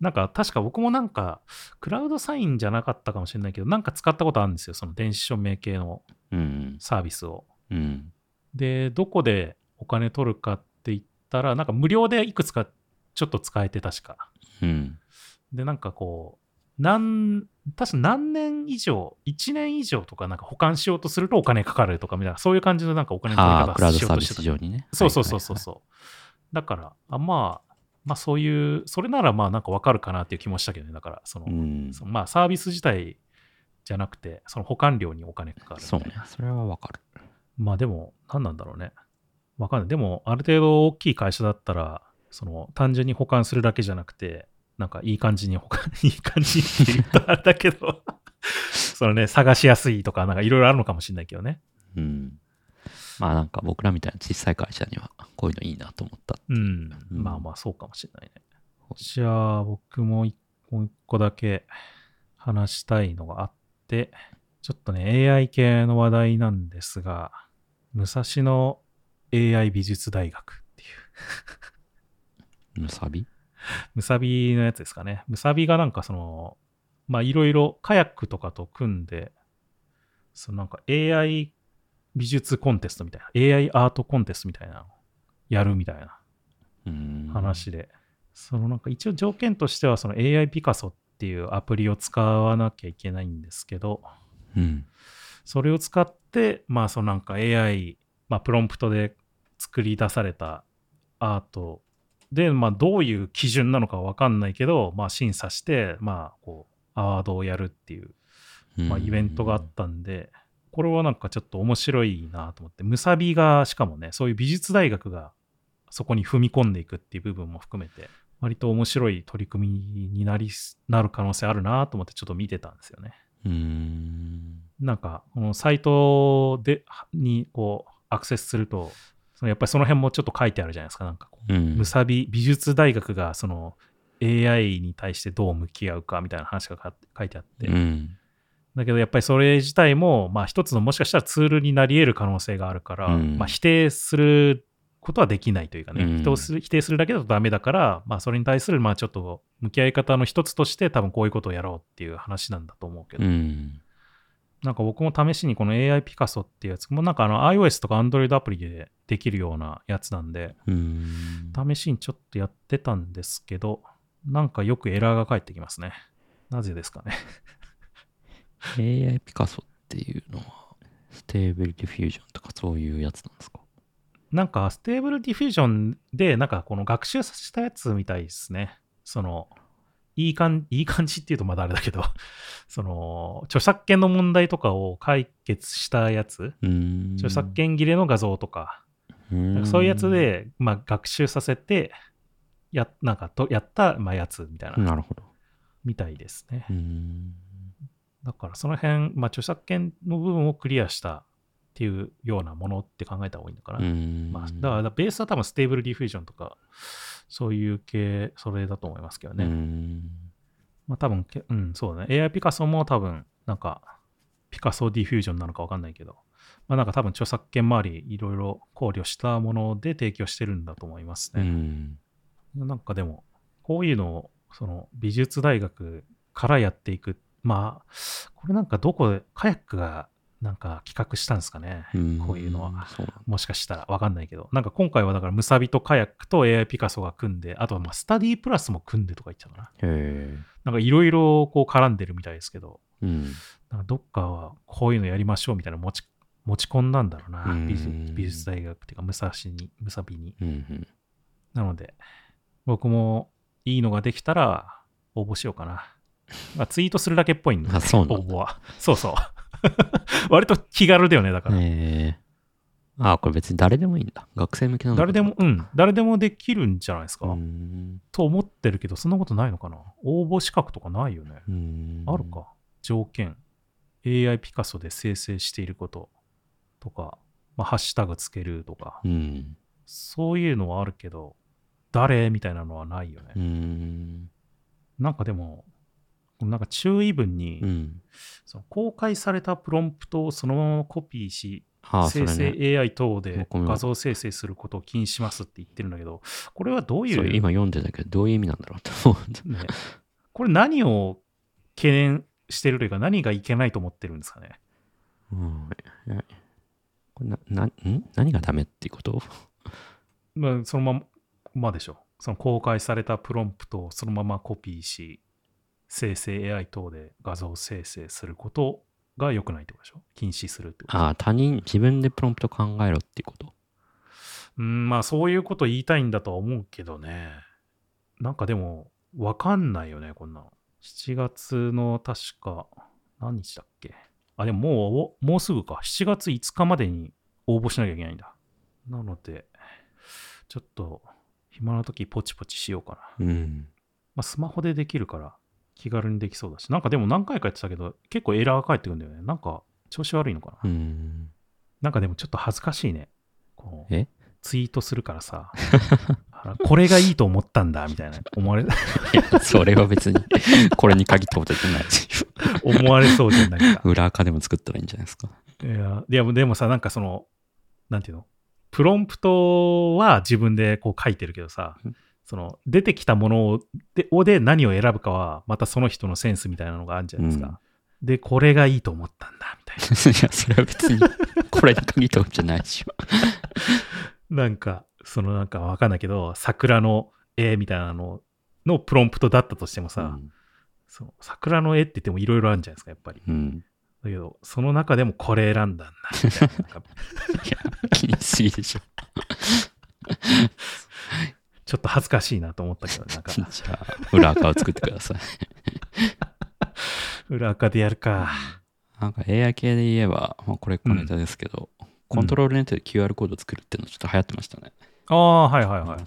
なんか確か僕もなんか、クラウドサインじゃなかったかもしれないけど、なんか使ったことあるんですよ。その電子署名系のサービスを。で、どこでお金取るかって言ったら、なんか無料でいくつかちょっと使えて、確か。で、なんかこう、確か何年以上、1年以上とかなんか保管しようとするとお金かかるとかみたいな、そういう感じのなんかお金の取り方をしようとしてた。クラウドサービス上にね。そうそうそうそう。はいはいはい、だから、まあそういう、それならまあなんかわかるかなっていう気もしたけどね、だからそのまあサービス自体じゃなくて、その保管料にお金かかるみたいな。そうね、それはわかる。まあでも、何なんだろうね。わかんない。でも、ある程度大きい会社だったら、その単純に保管するだけじゃなくて、なんかいい感じにいい感じって言ったらあれだけどそのね探しやすいとかなんかいろいろあるのかもしれないけどね。うん。まあなんか僕らみたいな小さい会社にはこういうのいいなと思った。うん。うん、まあまあそうかもしれないね。じゃあ僕ももう一個だけ話したいのがあって、ちょっとね AI 系の話題なんですが、武蔵野 AI 美術大学っていう。むさび？ムサビのやつですかね。ムサビがなんかそのまあいろいろカヤックとかと組んでそのなんか AI 美術コンテストみたいな AI アートコンテストみたいなのをやるみたいな話で、そのなんか一応条件としてはその AI ピカソっていうアプリを使わなきゃいけないんですけど、うん、それを使ってまあそのなんか AI、まあ、プロンプトで作り出されたアートで、まあ、どういう基準なのかは分かんないけど、まあ、審査して、まあ、こうアートをやるっていう、まあ、イベントがあったんで、うんうんうん、これはなんかちょっと面白いなと思って、ムサビがしかもね、そういう美術大学がそこに踏み込んでいくっていう部分も含めて、割と面白い取り組みになる可能性あるなと思ってちょっと見てたんですよね。なんかこのサイトにこうアクセスすると、やっぱりその辺もちょっと書いてあるじゃないですか。なんかこう、ムサビ美術大学がその AI に対してどう向き合うかみたいな話が書いてあって、うん、だけどやっぱりそれ自体もまあ一つのもしかしたらツールになり得る可能性があるから、まあ、否定することはできないというかね、否定するだけだとダメだから、まあ、それに対するまあちょっと向き合い方の一つとして多分こういうことをやろうっていう話なんだと思うけど、なんか僕も試しにこの AI ピカソっていうやつもなんかiOS とか Android アプリでできるようなやつなんで、試しにちょっとやってたんですけど、なんかよくエラーが返ってきますね。なぜですかね。AI ピカソっていうのはステーブルディフュージョンとかそういうやつなんですか？なんかステーブルディフュージョンでなんかこの学習したやつみたいですね。そのいい感じっていうとまだあれだけどその著作権の問題とかを解決したやつ、著作権切れの画像とか、なんかそういうやつで、まあ、学習させてなんかやった、まあ、やつみたいな、なるほどみたいですね。だからその辺、まあ、著作権の部分をクリアしたっていうようなものって考えた方がいいのかな。まあ、だからベースは多分ステーブルディフュージョンとかそういう系、それだと思いますけどね。まあ多分、そうだね。AI ピカソも多分、なんか、ピカソディフュージョンなのか分かんないけど、まあなんか多分著作権周り、いろいろ考慮したもので提供してるんだと思いますね。なんかでも、こういうのを、その美術大学からやっていく。まあ、これなんかどこで、カヤックが、なんか企画したんですかね、こういうのは。もしかしたら分かんないけど、なんか今回はだからムサビとカヤックと AI ピカソが組んで、あとはまあスタディプラスも組んでとか言っちゃうな。なんかいろいろこう絡んでるみたいですけど、なんかどっかはこういうのやりましょうみたいな持ち込んだんだろうな、美術大学っていうかムサビに、なので僕もいいのができたら応募しようかな。まあ、ツイートするだけっぽいんだ、ね、応募は。そうそう。割と気軽だよね、だから。ああ、これ別に誰でもいいんだ。学生向けなのか。誰でもできるんじゃないですか。と思ってるけど、そんなことないのかな。応募資格とかないよね。あるか。条件。AI ピカソで生成していることとか、まあ、ハッシュタグつけるとか、そういうのはあるけど、誰みたいなのはないよね。なんかでも、なんか注意文に、その公開されたプロンプトをそのままコピーし、生成 AI 等で画像生成することを禁止しますって言ってるんだけど、これはどういう、今読んでたけどどういう意味なんだろうと思って、ね、これ何を懸念してるというか何がいけないと思ってるんですかね。これ何がダメっていうこと？まあそのままでしょ。その公開されたプロンプトをそのままコピーし生成 AI 等で画像生成することが良くないってことでしょ。禁止するってこと。ああ、自分でプロンプト考えろっていうこと。まあそういうこと言いたいんだとは思うけどね。なんかでも分かんないよね、こんなの。7月の確か何日だっけ。あ、でももうすぐか。7月5日までに応募しなきゃいけないんだ。なのでちょっと暇な時ポチポチしようかな。うん。まあスマホでできるから気軽にできそうだし、なんかでも何回かやってたけど結構エラーが返ってくるんだよね。なんか調子悪いのかな。うん。なんかでもちょっと恥ずかしいね。こうツイートするからさ。これがいいと思ったんだみたいな思われそれは別にこれに限ったことじゃない思われそうじゃないか。裏垢でも作ったらいいんじゃないですか。いやでもさ、なんかそのなんていうの、プロンプトは自分でこう書いてるけどさ、その出てきたものを で何を選ぶかはまたその人のセンスみたいなのがあるじゃないですか、うん、でこれがいいと思ったんだみたいないやそれは別にこれに限ったことじゃないでしょなんかそのなんかわかんないけど、桜の絵みたいなのプロンプトだったとしてもさ、うん、そう桜の絵って言ってもいろいろあるんじゃないですかやっぱり、うん、だけどその中でもこれ選んだんだみたいないや気にしすぎでしょちょっと恥ずかしいなと思ったけど、なんかじゃあ裏垢を作ってください裏垢でやるか。なんか AI 系で言えば、まあ、これ小ネタですけど、うん、コントロールネットで QR コード作るっていうのちょっと流行ってましたね。ああ、はいはいはい。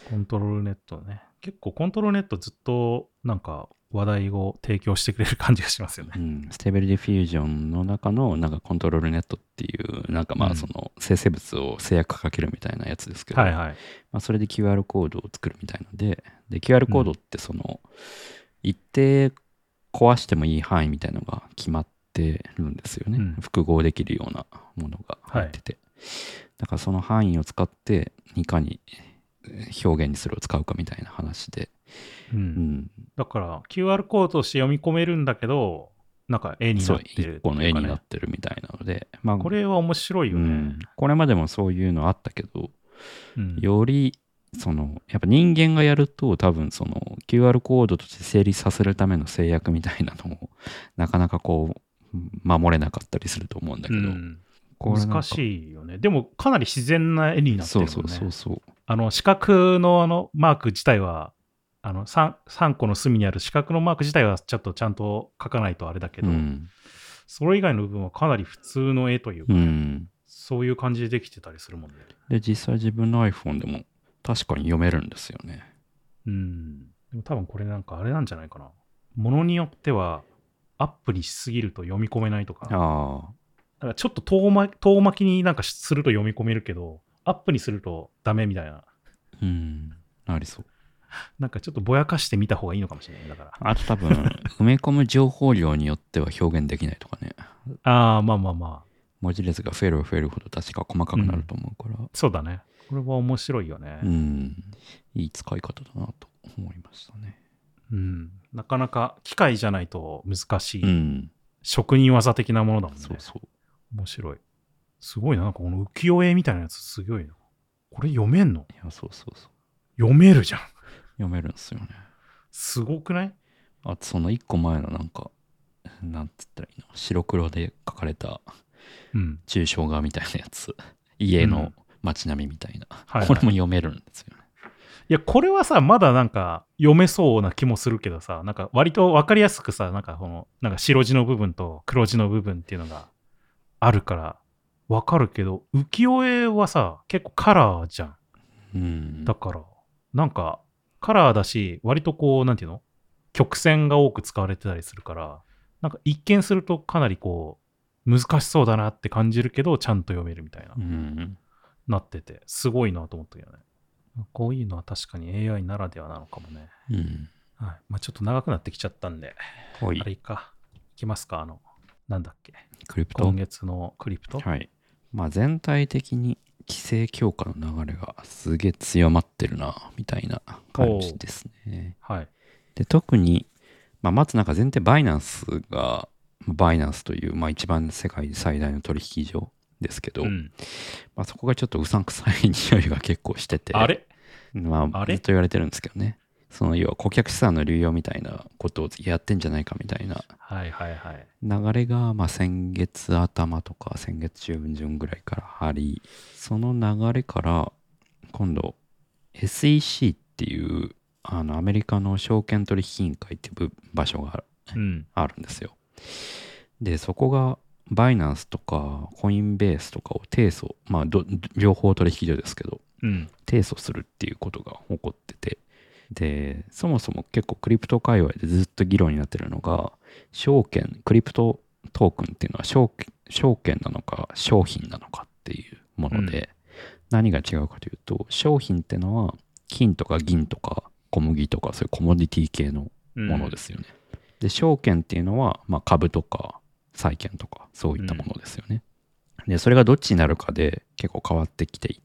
コントロールネットね。結構コントロールネットずっとなんか話題を提供してくれる感じがしますよね。うん、ステーブルディフュージョンの中のなんかコントロールネットっていう、なんかまあその生成物を制約かけるみたいなやつですけど、はいはい、まあ、それで QR コードを作るみたいので、QR コードってその一定壊してもいい範囲みたいなのが決まっててるんですよね、うん、複合できるようなものが入ってて、はい、だからその範囲を使っていかに表現にそれを使うかみたいな話で、うんうん、だから QR コードとして読み込めるんだけどなんか絵になってる、ね、1個の絵になってるみたいなので、まあ、これは面白いよね、うん、これまでもそういうのあったけど、うん、よりそのやっぱ人間がやると多分その QR コードとして成立させるための制約みたいなのをなかなかこう守れなかったりすると思うんだけど、うん、これ難しいよね。でもかなり自然な絵になってるよね。そう四角のマーク自体は3個の隅にある四角のマーク自体はちゃんと描かないとあれだけど、うん、それ以外の部分はかなり普通の絵というか、ね、うん、そういう感じでできてたりするもんね。で実際自分の iPhone でも確かに読めるんですよね。うん。でも多分これなんかあれなんじゃないかな。ものによってはアップにしすぎると読み込めないとか、あ、だからちょっと遠巻きになんかすると読み込めるけどアップにするとダメみたいな、うん、ありそう。なんかちょっとぼやかしてみた方がいいのかもしれない。だからあと多分埋め込む情報量によっては表現できないとかねああ、まあまあまあ、文字列が増える増えるほど確か細かくなると思うから、うん、そうだね。これは面白いよね、うん、いい使い方だなと思いましたね。うん、なかなか機械じゃないと難しい、うん、職人技的なものだもんね。そうそう、面白い。すごいな、なんかこの浮世絵みたいなやつすごいな。これ読めんの？いや、そう読めるじゃん。読めるんですよね。すごくない？あとその一個前のなんかなんつったらいいの、白黒で描かれた抽象画みたいなやつ、うん、家の街並みみたいな、うん、はいはい、これも読めるんですよね。いや、これはさ、まだなんか読めそうな気もするけどさ、なんか割と分かりやすくさ、なんか白地の部分と黒地の部分っていうのがあるから分かるけど、浮世絵はさ、結構カラーじゃん。うん。だから、なんかカラーだし、割とこう、なんていうの？曲線が多く使われてたりするから、なんか一見するとかなりこう、難しそうだなって感じるけど、ちゃんと読めるみたいな、うん、なってて、すごいなと思ったけどね。こういうのは確かに AI ならではなのかもね、うん、はい。まあ、ちょっと長くなってきちゃったんで、あれか、いきますか。なんだっけ、クリプト、今月のクリプト、はい。まあ、全体的に規制強化の流れがすげえ強まってるなみたいな感じですね、はい。で特に、まあ、まずなんか前提バイナンスという、まあ、一番世界最大の取引所ですけど、うん、まあ、そこがちょっとうさんくさい匂いが結構してて、あれ、まあ、ずっと言われてるんですけどね。その要は顧客資産の流用みたいなことをやってんじゃないかみたいな流れが、まあ先月頭とか先月中旬ぐらいからあり、その流れから今度 SEC っていうアメリカの証券取引委員会っていう場所があるんですよ。でそこがバイナンスとかコインベースとかを提訴、まあ情報取引所ですけど、提訴するっていうことが起こってて、でそもそも結構クリプト界隈でずっと議論になってるのが、証券クリプトトークンっていうのは証券なのか商品なのかっていうもので、何が違うかというと、商品ってのは金とか銀とか小麦とかそういうコモディティ系のものですよね。で証券っていうのは、まあ、株とか債券とかそういったものですよね。でそれがどっちになるかで結構変わってきて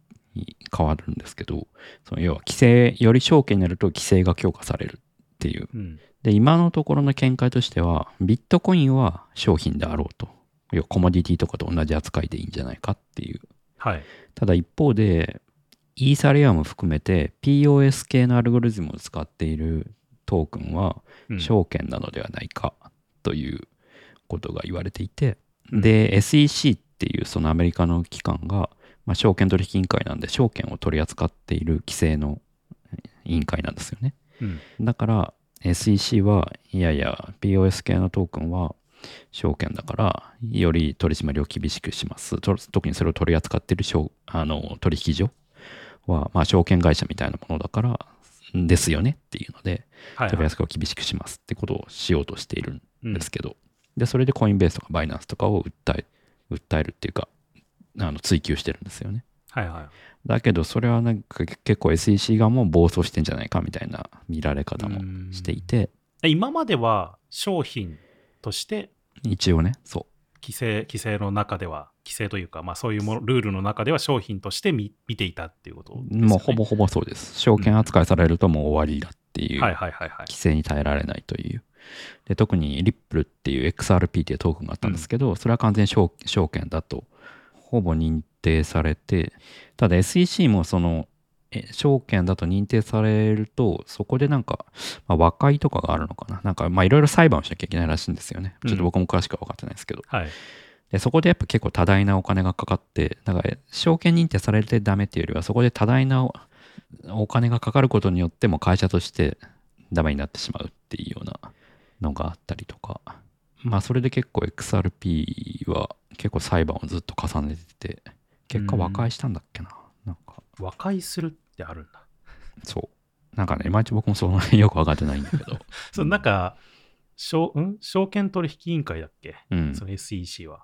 変わるんですけど、その要は規制より証券になると規制が強化されるっていう、で今のところの見解としてはビットコインは商品であろうと、要はコモディティとかと同じ扱いでいいんじゃないかっていう、ただ一方でイーサリアム含めて POS 系のアルゴリズムを使っているトークンは証券なのではないかということが言われていて、で SEC っていうそのアメリカの機関が、まあ、証券取引委員会なんで証券を取り扱っている規制の委員会なんですよね、だから SEC はいやいや POS 系のトークンは証券だからより取締りを厳しくします、特にそれを取り扱っている取引所は、まあ、証券会社みたいなものだからですよねっていうので、取り扱いを厳しくしますってことをしようとしているんですけど、でそれでコインベースとかバイナンスとかを訴えるっていうか追求してるんですよね。だけどそれはなんか結構 SEC 側も暴走してんじゃないかみたいな見られ方もしていて、今までは商品として一応ね、規制の中では、規制というか、まあ、そういうルールの中では商品として見ていたっていうことですよね。もうほぼほぼそうです。証券扱いされるともう終わりだっていう、規制に耐えられないという。で特にリップルっていう XRP っていうトークンがあったんですけど、それは完全に証券だとほぼ認定されて、ただ SEC もその証券だと認定されると、そこでなんか、まあ、和解とかがあるのかな、なんかまあいろいろ裁判をしなきゃいけないらしいんですよね。ちょっと僕も詳しくは分かってないですけど、でそこでやっぱ結構多大なお金がかかって、だから証券認定されてダメっていうよりは、そこで多大なお金がかかることによっても会社としてダメになってしまうっていうようなのがあったりとか、まあそれで結構 XRP は結構裁判をずっと重ねてて、結果和解したんだっけな、なんか和解するってあるんだ。そうなんかね、いまいち僕もその辺よく分かってないんだけどそうなんか証券取引委員会だっけ、その SEC は、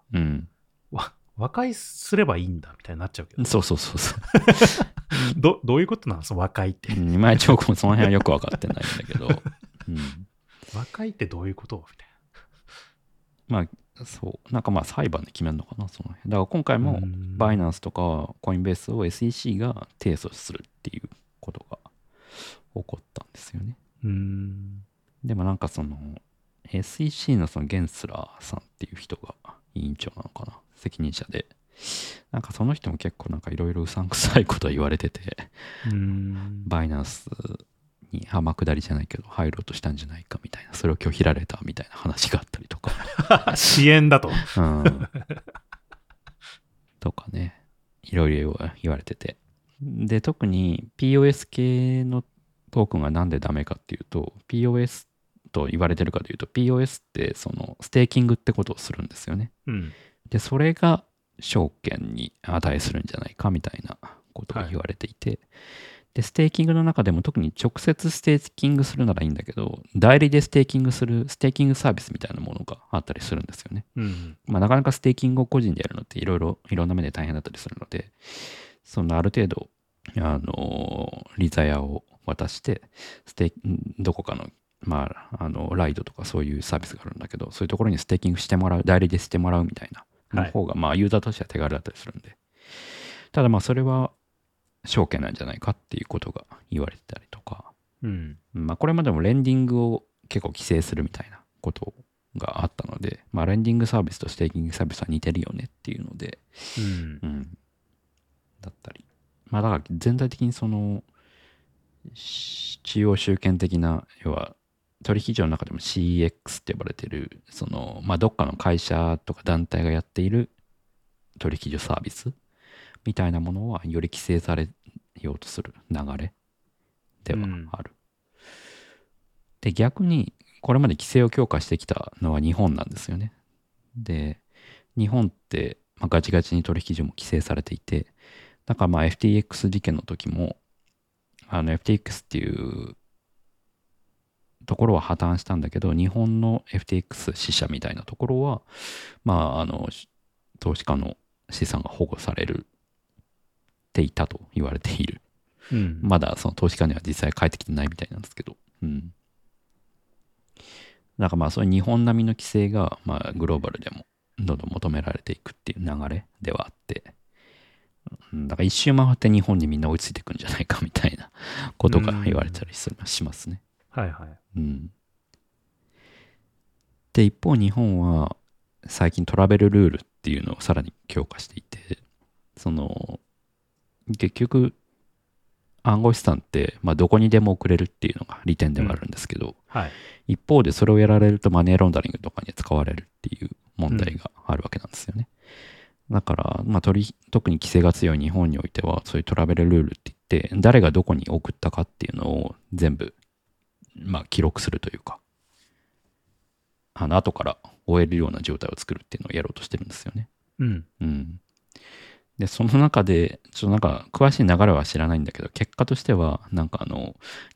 和解すればいいんだみたいになっちゃうけど、そうどういうことなのその和解って。いまいち僕もその辺はよく分かってないんだけど、和解ってどういうことみたいな。まあそうなんかまあ裁判で決めるのかな、その辺。だから今回もバイナンスとかコインベースを SEC が提訴するっていうことが起こったんですよね。でもなんかその SEC のそのゲンスラーさんっていう人が委員長なのかな、責任者で、なんかその人も結構なんかいろいろうさんくさいこと言われてて、バイナンスに天下りじゃないけど入ろうとしたんじゃないかみたいな、それを拒否られたみたいな話があったりとか支援だと、とかね、いろいろ言われてて、で特に POS 系のトークンがなんでダメかっていうと、 POS と言われてるかというと、 POS ってそのステーキングってことをするんですよね、でそれが証券に値するんじゃないかみたいなことが言われていて、でステーキングの中でも特に直接ステーキングするならいいんだけど、代理でステーキングするステーキングサービスみたいなものがあったりするんですよね、まあ、なかなかステーキングを個人でやるのっていろんな目で大変だったりするので、そのある程度利ざやを渡してどこかの、まあ、ライドとかそういうサービスがあるんだけど、そういうところにステーキングしてもらう、代理でしてもらうみたいな、の方がまあユーザーとしては手軽だったりするんで、ただまあそれは証券なんじゃないかっていうことが言われてたりとか、まあ、これまでもレンディングを結構規制するみたいなことがあったので、まあ、レンディングサービスとステーキングサービスは似てるよねっていうので、だったり、まあ、だから全体的にその中央集権的な、要は取引所の中でも CEX って呼ばれてる、その、まあ、どっかの会社とか団体がやっている取引所サービスみたいなものはより規制されようとする流れではある。うん、で、逆にこれまで規制を強化してきたのは日本なんですよね。で、日本ってまあガチガチに取引所も規制されていて、だからまあ FTX 事件の時も、FTX っていうところは破綻したんだけど、日本の FTX 支社みたいなところは、まあ、投資家の資産が保護されるっていたと言われている。うん、まだその投資家には実際返ってきてないみたいなんですけど。うん。だからまあそういう日本並みの規制が、まあ、グローバルでもどんどん求められていくっていう流れではあって、だから一周回って日本にみんな追いついていくんじゃないかみたいなことが言われたりしますね。はいはい。うん。で、一方日本は最近トラベルルールっていうのをさらに強化していて、その結局暗号資産って、まあ、どこにでも送れるっていうのが利点ではあるんですけど、うん、はい、一方でそれをやられるとマネーロンダリングとかに使われるっていう問題があるわけなんですよね。だから、まあ、特に規制が強い日本においてはそういうトラベルルールって言って誰がどこに送ったかっていうのを全部、まあ、記録するというか後から終えるような状態を作るっていうのをやろうとしてるんですよね。うん。うん。で、その中で、ちょっとなんか詳しい流れは知らないんだけど、結果としては、なんか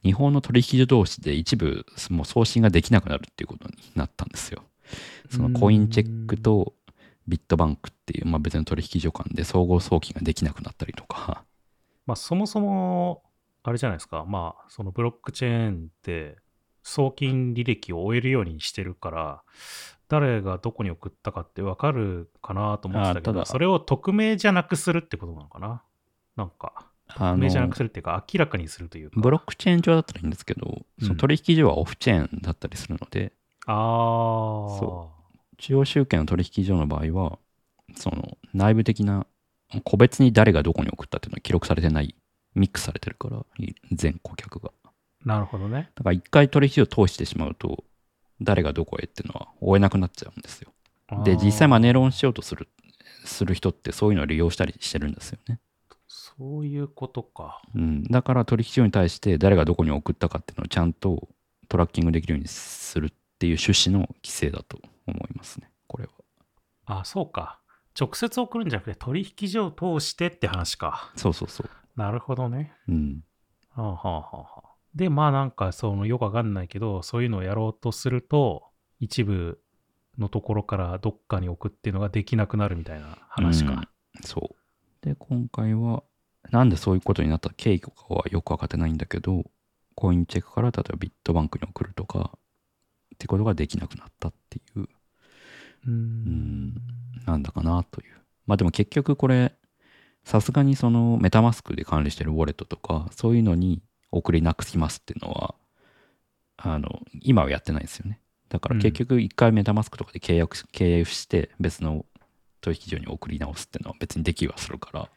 日本の取引所同士で一部もう送信ができなくなるっていうことになったんですよ。そのコインチェックとビットバンクっていう、まあ別の取引所間で相互送金ができなくなったりとか。まあそもそも、あれじゃないですか、まあそのブロックチェーンって、送金履歴を終えるようにしてるから誰がどこに送ったかって分かるかなと思ってたけど、それを匿名じゃなくするってことなのかな。なんか匿名じゃなくするっていうか明らかにするというか、ブロックチェーン上だったらいいんですけど、その取引所はオフチェーンだったりするので、うん、そう中央集権の取引所の場合はその内部的な個別に誰がどこに送ったっていうのは記録されてない、ミックスされてるから全顧客が。なるほどね。だから一回取引を通してしまうと誰がどこへっていうのは追えなくなっちゃうんですよ。で、実際マネロンしようとする人ってそういうのを利用したりしてるんですよね。そういうことか。うん。だから取引所に対して誰がどこに送ったかっていうのをちゃんとトラッキングできるようにするっていう趣旨の規制だと思いますね、これは。あ、そうか。直接送るんじゃなくて取引所を通してって話か。そうそうそう。なるほどね。うん。はあはあはあ。で、まあなんかそのよくわかんないけどそういうのをやろうとすると一部のところからどっかに置くっていうのができなくなるみたいな話か。うん、そう。で、今回はなんでそういうことになった経緯とかはよくわかってないんだけど、コインチェックから例えばビットバンクに送るとかってことができなくなったっていう、なんだかなという。まあでも結局これさすがにそのメタマスクで管理してるウォレットとかそういうのに送りなくしますっていうのは今はやってないですよね。だから結局一回メタマスクとかで契約して別の取引所に送り直すっていうのは別にできはするから、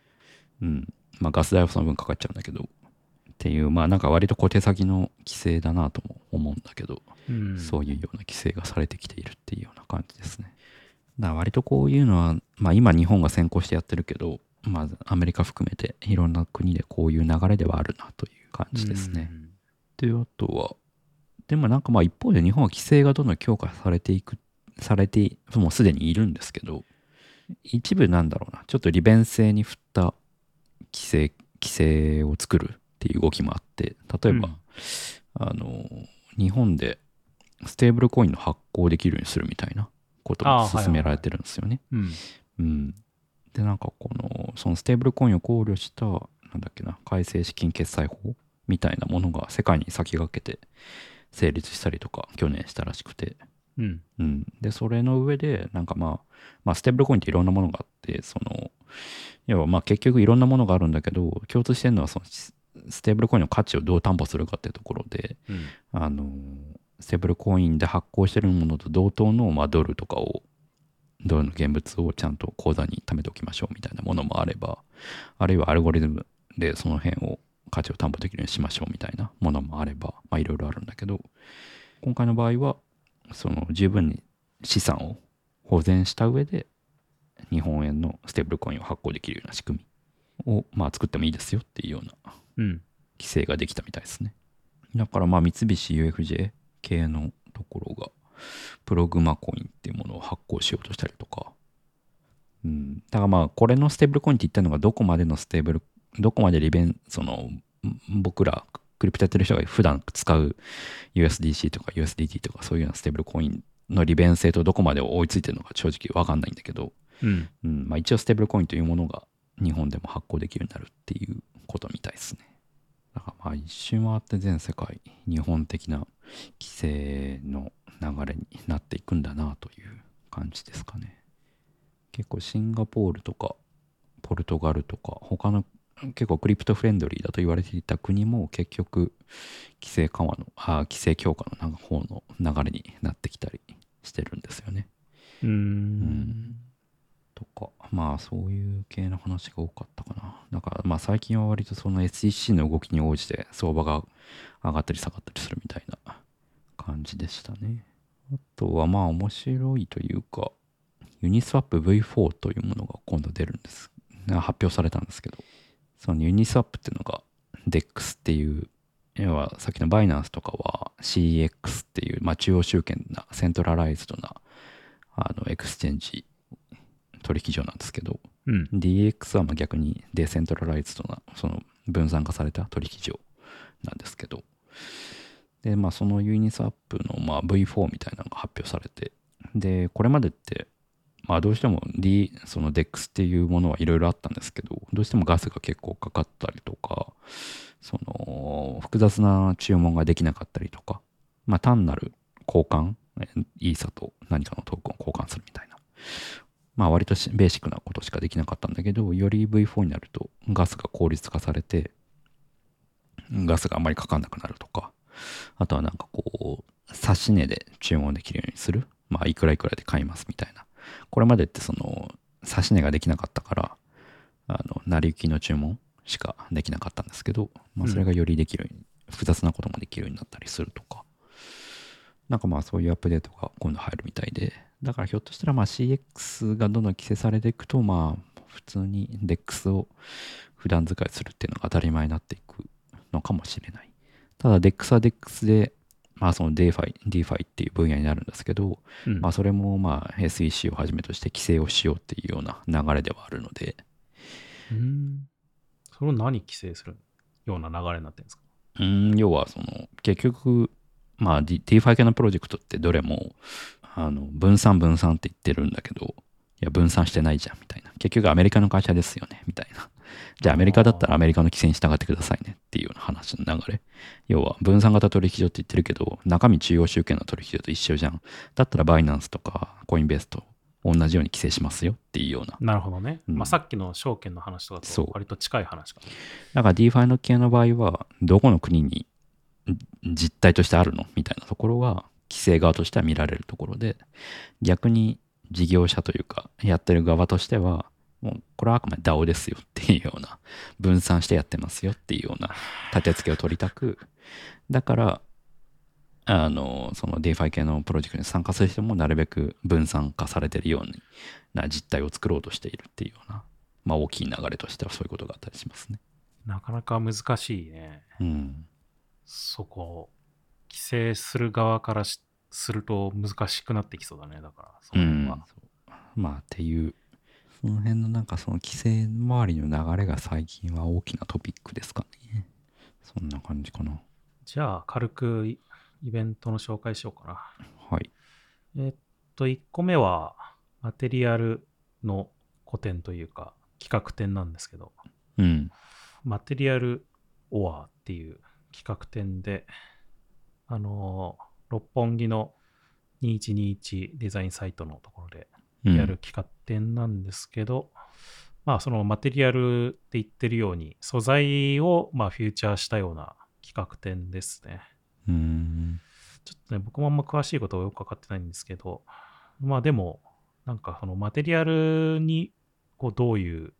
うん、まあガス代はその分かかっちゃうんだけどっていう、まあなんか割と小手先の規制だなとも思うんだけど、うん、そういうような規制がされてきているっていうような感じですね。だから割とこういうのは、まあ今日本が先行してやってるけど、まあアメリカ含めていろんな国でこういう流れではあるなという感じですね。うん、で、あとはでもなんかまあ一方で日本は規制がどんどん強化されてもうすでにいるんですけど、一部なんだろうな、ちょっと利便性に振った規制を作るっていう動きもあって、例えば、うん、日本でステーブルコインの発行できるようにするみたいなことが進められてるんですよね。うん。で、なんかそのステーブルコインを考慮したなんだっけな、改正資金決済法みたいなものが世界に先駆けて成立したりとか去年したらしくて、で、それの上でなんかまあステーブルコインっていろんなものがあって、その要はまあ結局いろんなものがあるんだけど共通してるのはそのステーブルコインの価値をどう担保するかっていうところで、ステーブルコインで発行してるものと同等のまあドルの現物をちゃんと口座に貯めておきましょうみたいなものもあれば、あるいはアルゴリズムでその辺を価値を担保できるようにしましょうみたいなものもあれば、まあいろいろあるんだけど、今回の場合はその十分に資産を保全した上で日本円のステーブルコインを発行できるような仕組みをまあ作ってもいいですよっていうような規制ができたみたいですね。だからまあ三菱 UFJ 系のところがプログマコインっていうものを発行しようとしたりとか、うん、だからまあこれのステーブルコインって言ったのがどこまで利便、その僕らクリプトやってる人が普段使う USDC とか USDT とかそういうようなステーブルコインの利便性とどこまで追いついてるのか正直わかんないんだけど、うんうん、まあ一応ステーブルコインというものが日本でも発行できるようになるっていうことみたいですね。だからまあ一瞬回って全世界日本的な規制の流れになっていくんだなという感じですかね。結構シンガポールとかポルトガルとか他の結構クリプトフレンドリーだと言われていた国も結局規制強化の方の流れになってきたりしてるんですよね。うんとかまあそういう系の話が多かったかな。だからまあ最近は割とその SEC の動きに応じて相場が上がったり下がったりするみたいな感じでしたね。あとはまあ面白いというかユニスワップ V4 というものが今度出るんです。発表されたんですけど、そのユニスワップっていうのが DEX っていう、要はさっきのバイナンスとかは CEX っていう、まあ、中央集権なセントラライズドなエクスチェンジ取引所なんですけど、うん、DEX はまあ逆にデセントラライズドなその分散化された取引所なんですけど、でまあそのユニスワップのまあ V4 みたいなのが発表されて、でこれまでってまあ、どうしても、その DEX っていうものはいろいろあったんですけど、どうしてもガスが結構かかったりとか、その複雑な注文ができなかったりとか、まあ、単なる交換、イーサと何かのトークンを交換するみたいな、まあ、割とベーシックなことしかできなかったんだけど、より V4 になるとガスが効率化されて、ガスがあんまりかかんなくなるとか、あとはなんかこう、差し値で注文できるようにする、まあ、いくらいくらで買いますみたいな。これまでってその差し値ができなかったから成り行きの注文しかできなかったんですけど、まあ、それがよりできるように、うん、複雑なこともできるようになったりするとか、なんかまあそういうアップデートが今度入るみたいで、だからひょっとしたらまあ CX がどんどん規制されていくと、まあ普通に DEX を普段使いするっていうのが当たり前になっていくのかもしれない。ただ DEX は DEX でまあ、その DeFi っていう分野になるんですけど、うんまあ、それもまあ SEC をはじめとして規制をしようっていうような流れではあるので、それを何規制するような流れになってるんですか？要はその結局、まあ、DeFi 系のプロジェクトってどれも分散って言ってるんだけど、いや分散してないじゃんみたいな、結局アメリカの会社ですよねみたいな、じゃあアメリカだったらアメリカの規制に従ってくださいねっていうような話の流れ、要は分散型取引所って言ってるけど中身中央集権の取引所と一緒じゃん、だったらバイナンスとかコインベースと同じように規制しますよっていうような。なるほどね、うんまあ、さっきの証券の話とかと割と近い話か。だから DeFi の系の場合はどこの国に実態としてあるのみたいなところは規制側としては見られるところで、逆に事業者というかやってる側としてはもうこれはあくまで DAO ですよっていうような、分散してやってますよっていうような立て付けを取りたく、だからその DeFi 系のプロジェクトに参加する人もなるべく分散化されてるような実態を作ろうとしているっていうような、まあ、大きい流れとしてはそういうことがあったりしますね。なかなか難しいね、うん、そこ規制する側からすると難しくなってきそうだね。だからその辺は、まあっていうその辺のなんかその規制周りの流れが最近は大きなトピックですかね。そんな感じかな。じゃあ軽くイベントの紹介しようかな。はい。1個目はマテリアルの個展というか企画展なんですけど、うん、マテリアルオアっていう企画展で、六本木の2121デザインサイトのところでやる企画展なんですけど、うん、まあそのマテリアルって言ってるように素材をまあフューチャーしたような企画展ですね。ちょっとね僕もあんま詳しいことはよく分かってないんですけど、まあでもなんかそのマテリアルにこうどういう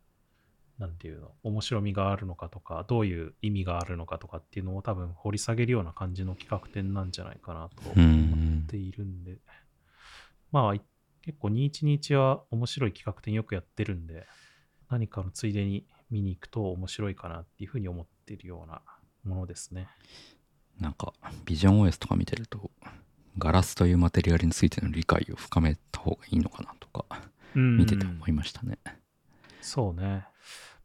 なんていうの、面白みがあるのかとか、どういう意味があるのかとかっていうのを多分掘り下げるような感じの企画展なんじゃないかなと思っているんで、まあ結構211は面白い企画展よくやってるんで、何かのついでに見に行くと面白いかなっていうふうに思ってるようなものですね。なんかビジョン OS とか見てると、ガラスというマテリアルについての理解を深めた方がいいのかなとか見てて思いましたね。そうね。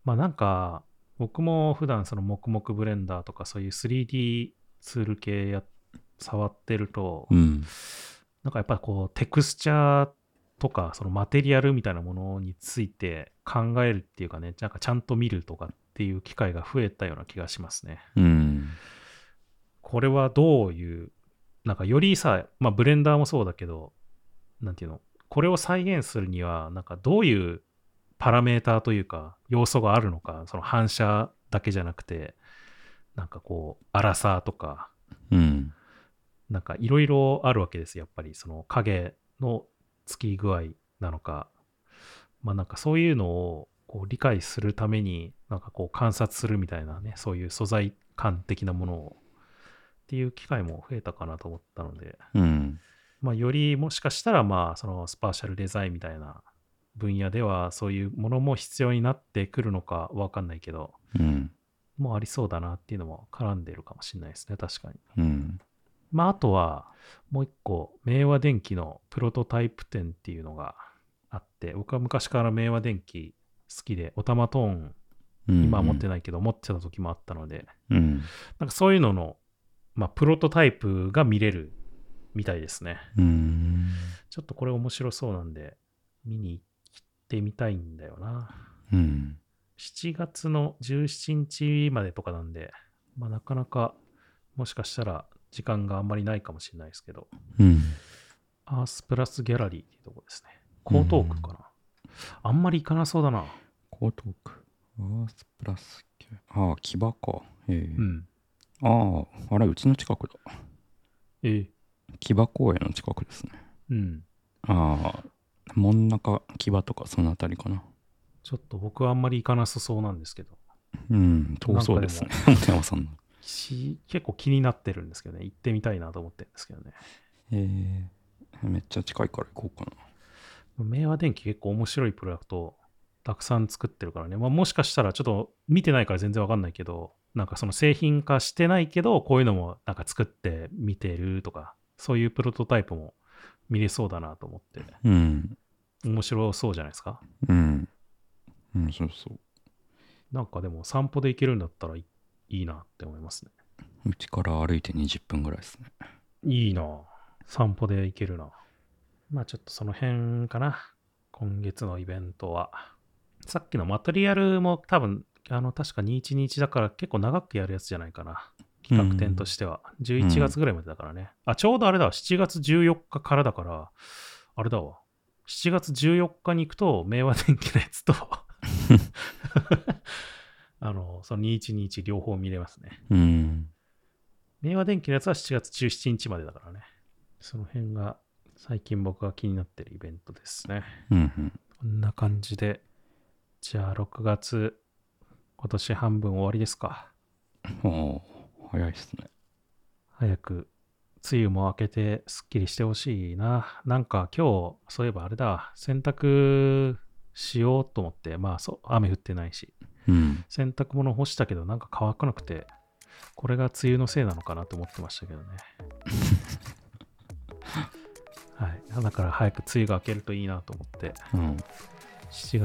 まあなんか僕も普段その黙々ブレンダーとかそういう 3D ツール系触ってると、なんかやっぱりこうテクスチャーとかそのマテリアルみたいなものについて考えるっていうかね、なんかちゃんと見るとかっていう機会が増えたような気がしますね。これはどういうなんかよりさ、まあブレンダーもそうだけど、なんていうの、これを再現するにはなんかどういうパラメーターというか要素があるのか、その反射だけじゃなくて、なんかこうアラサーとか、なんかいろいろあるわけです。やっぱりその影のつき具合なのか、まあなんかそういうのをこう理解するために、なんかこう観察するみたいなね、そういう素材感的なものをっていう機会も増えたかなと思ったので、まあよりもしかしたらまあそのスパーシャルデザインみたいな分野ではそういうものも必要になってくるのか分かんないけど、もうありそうだなっていうのも絡んでるかもしれないですね、確かに。まああとはもう一個、明和電機のプロトタイプ展っていうのがあって、僕は昔から明和電機好きで、オタマトーン今は持ってないけど持ってた時もあったので、なんかそういうのの、まあ、プロトタイプが見れるみたいですね。ちょっとこれ面白そうなんで見に行ってみたいんだよな。7月の17日までとかなんで、まあ、なかなかもしかしたら時間があんまりないかもしれないですけど、アースプラスギャラリーっていうとこですね。江東区かな、あんまり行かなそうだな。江東区アースプラスギャラリー、ああ木場か、ああ、あれうちの近くだ。木場公園の近くですね。ああ、真ん中木場とかそのあたりかな。ちょっと僕はあんまり行かなさそうなんですけど。遠そうですね。本山さんの。結構気になってるんですけどね。行ってみたいなと思ってるんですけどね。めっちゃ近いから行こうかな。明和電機結構面白いプロダクトたくさん作ってるからね。まあもしかしたらちょっと見てないから全然わかんないけど、なんかその製品化してないけどこういうのもなんか作ってみてるとか、そういうプロトタイプも見れそうだなと思って、面白そうじゃないですか。そうそう。なんかでも散歩で行けるんだったらいいなって思いますね。うちから歩いて20分ぐらいですね。いいな、散歩で行けるな。まあちょっとその辺かな、今月のイベントは。さっきのマテリアルも多分確か211だから結構長くやるやつじゃないかな、企画展としては。11月ぐらいまでだからね。あ、ちょうどあれだわ、7月14日からだから、あれだわ、7月14日に行くと明和電機のやつとその211両方見れますね。明和電機のやつは7月17日までだからね。その辺が最近僕が気になってるイベントですね。こんな感じで、じゃあ6月、今年半分終わりですか。早いですね。早く梅雨も明けてすっきりしてほしいな。なんか今日そういえばあれだ、洗濯しようと思って、まあ雨降ってないし、洗濯物干したけどなんか乾かなくて、これが梅雨のせいなのかなと思ってましたけどね。はい、だから早く梅雨が明けるといいなと思って、7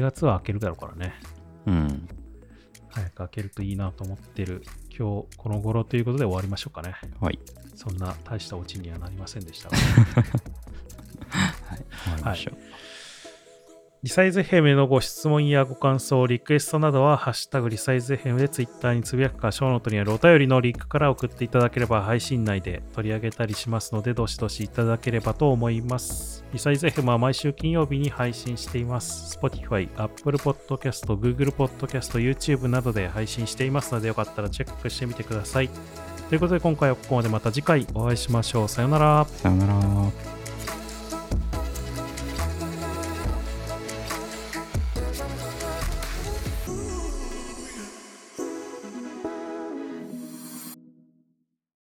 月は明けるだろうからね。早く明けるといいなと思ってる今日この頃ということで終わりましょうかね。はい。そんな大したオチにはなりませんでしたが。はい。終わりましょう。はい、リサイズFMへのご質問やご感想、リクエストなどはハッシュタグリサイズFMでツイッターにつぶやくか、ショーノートにあるお便りのリンクから送っていただければ配信内で取り上げたりしますので、どしどしいただければと思います。リサイズFMは毎週金曜日に配信しています。 Spotify、Apple Podcast、Google Podcast、YouTube などで配信していますので、よかったらチェックしてみてください。ということで今回はここまで。また次回お会いしましょう。さよなら。さよなら。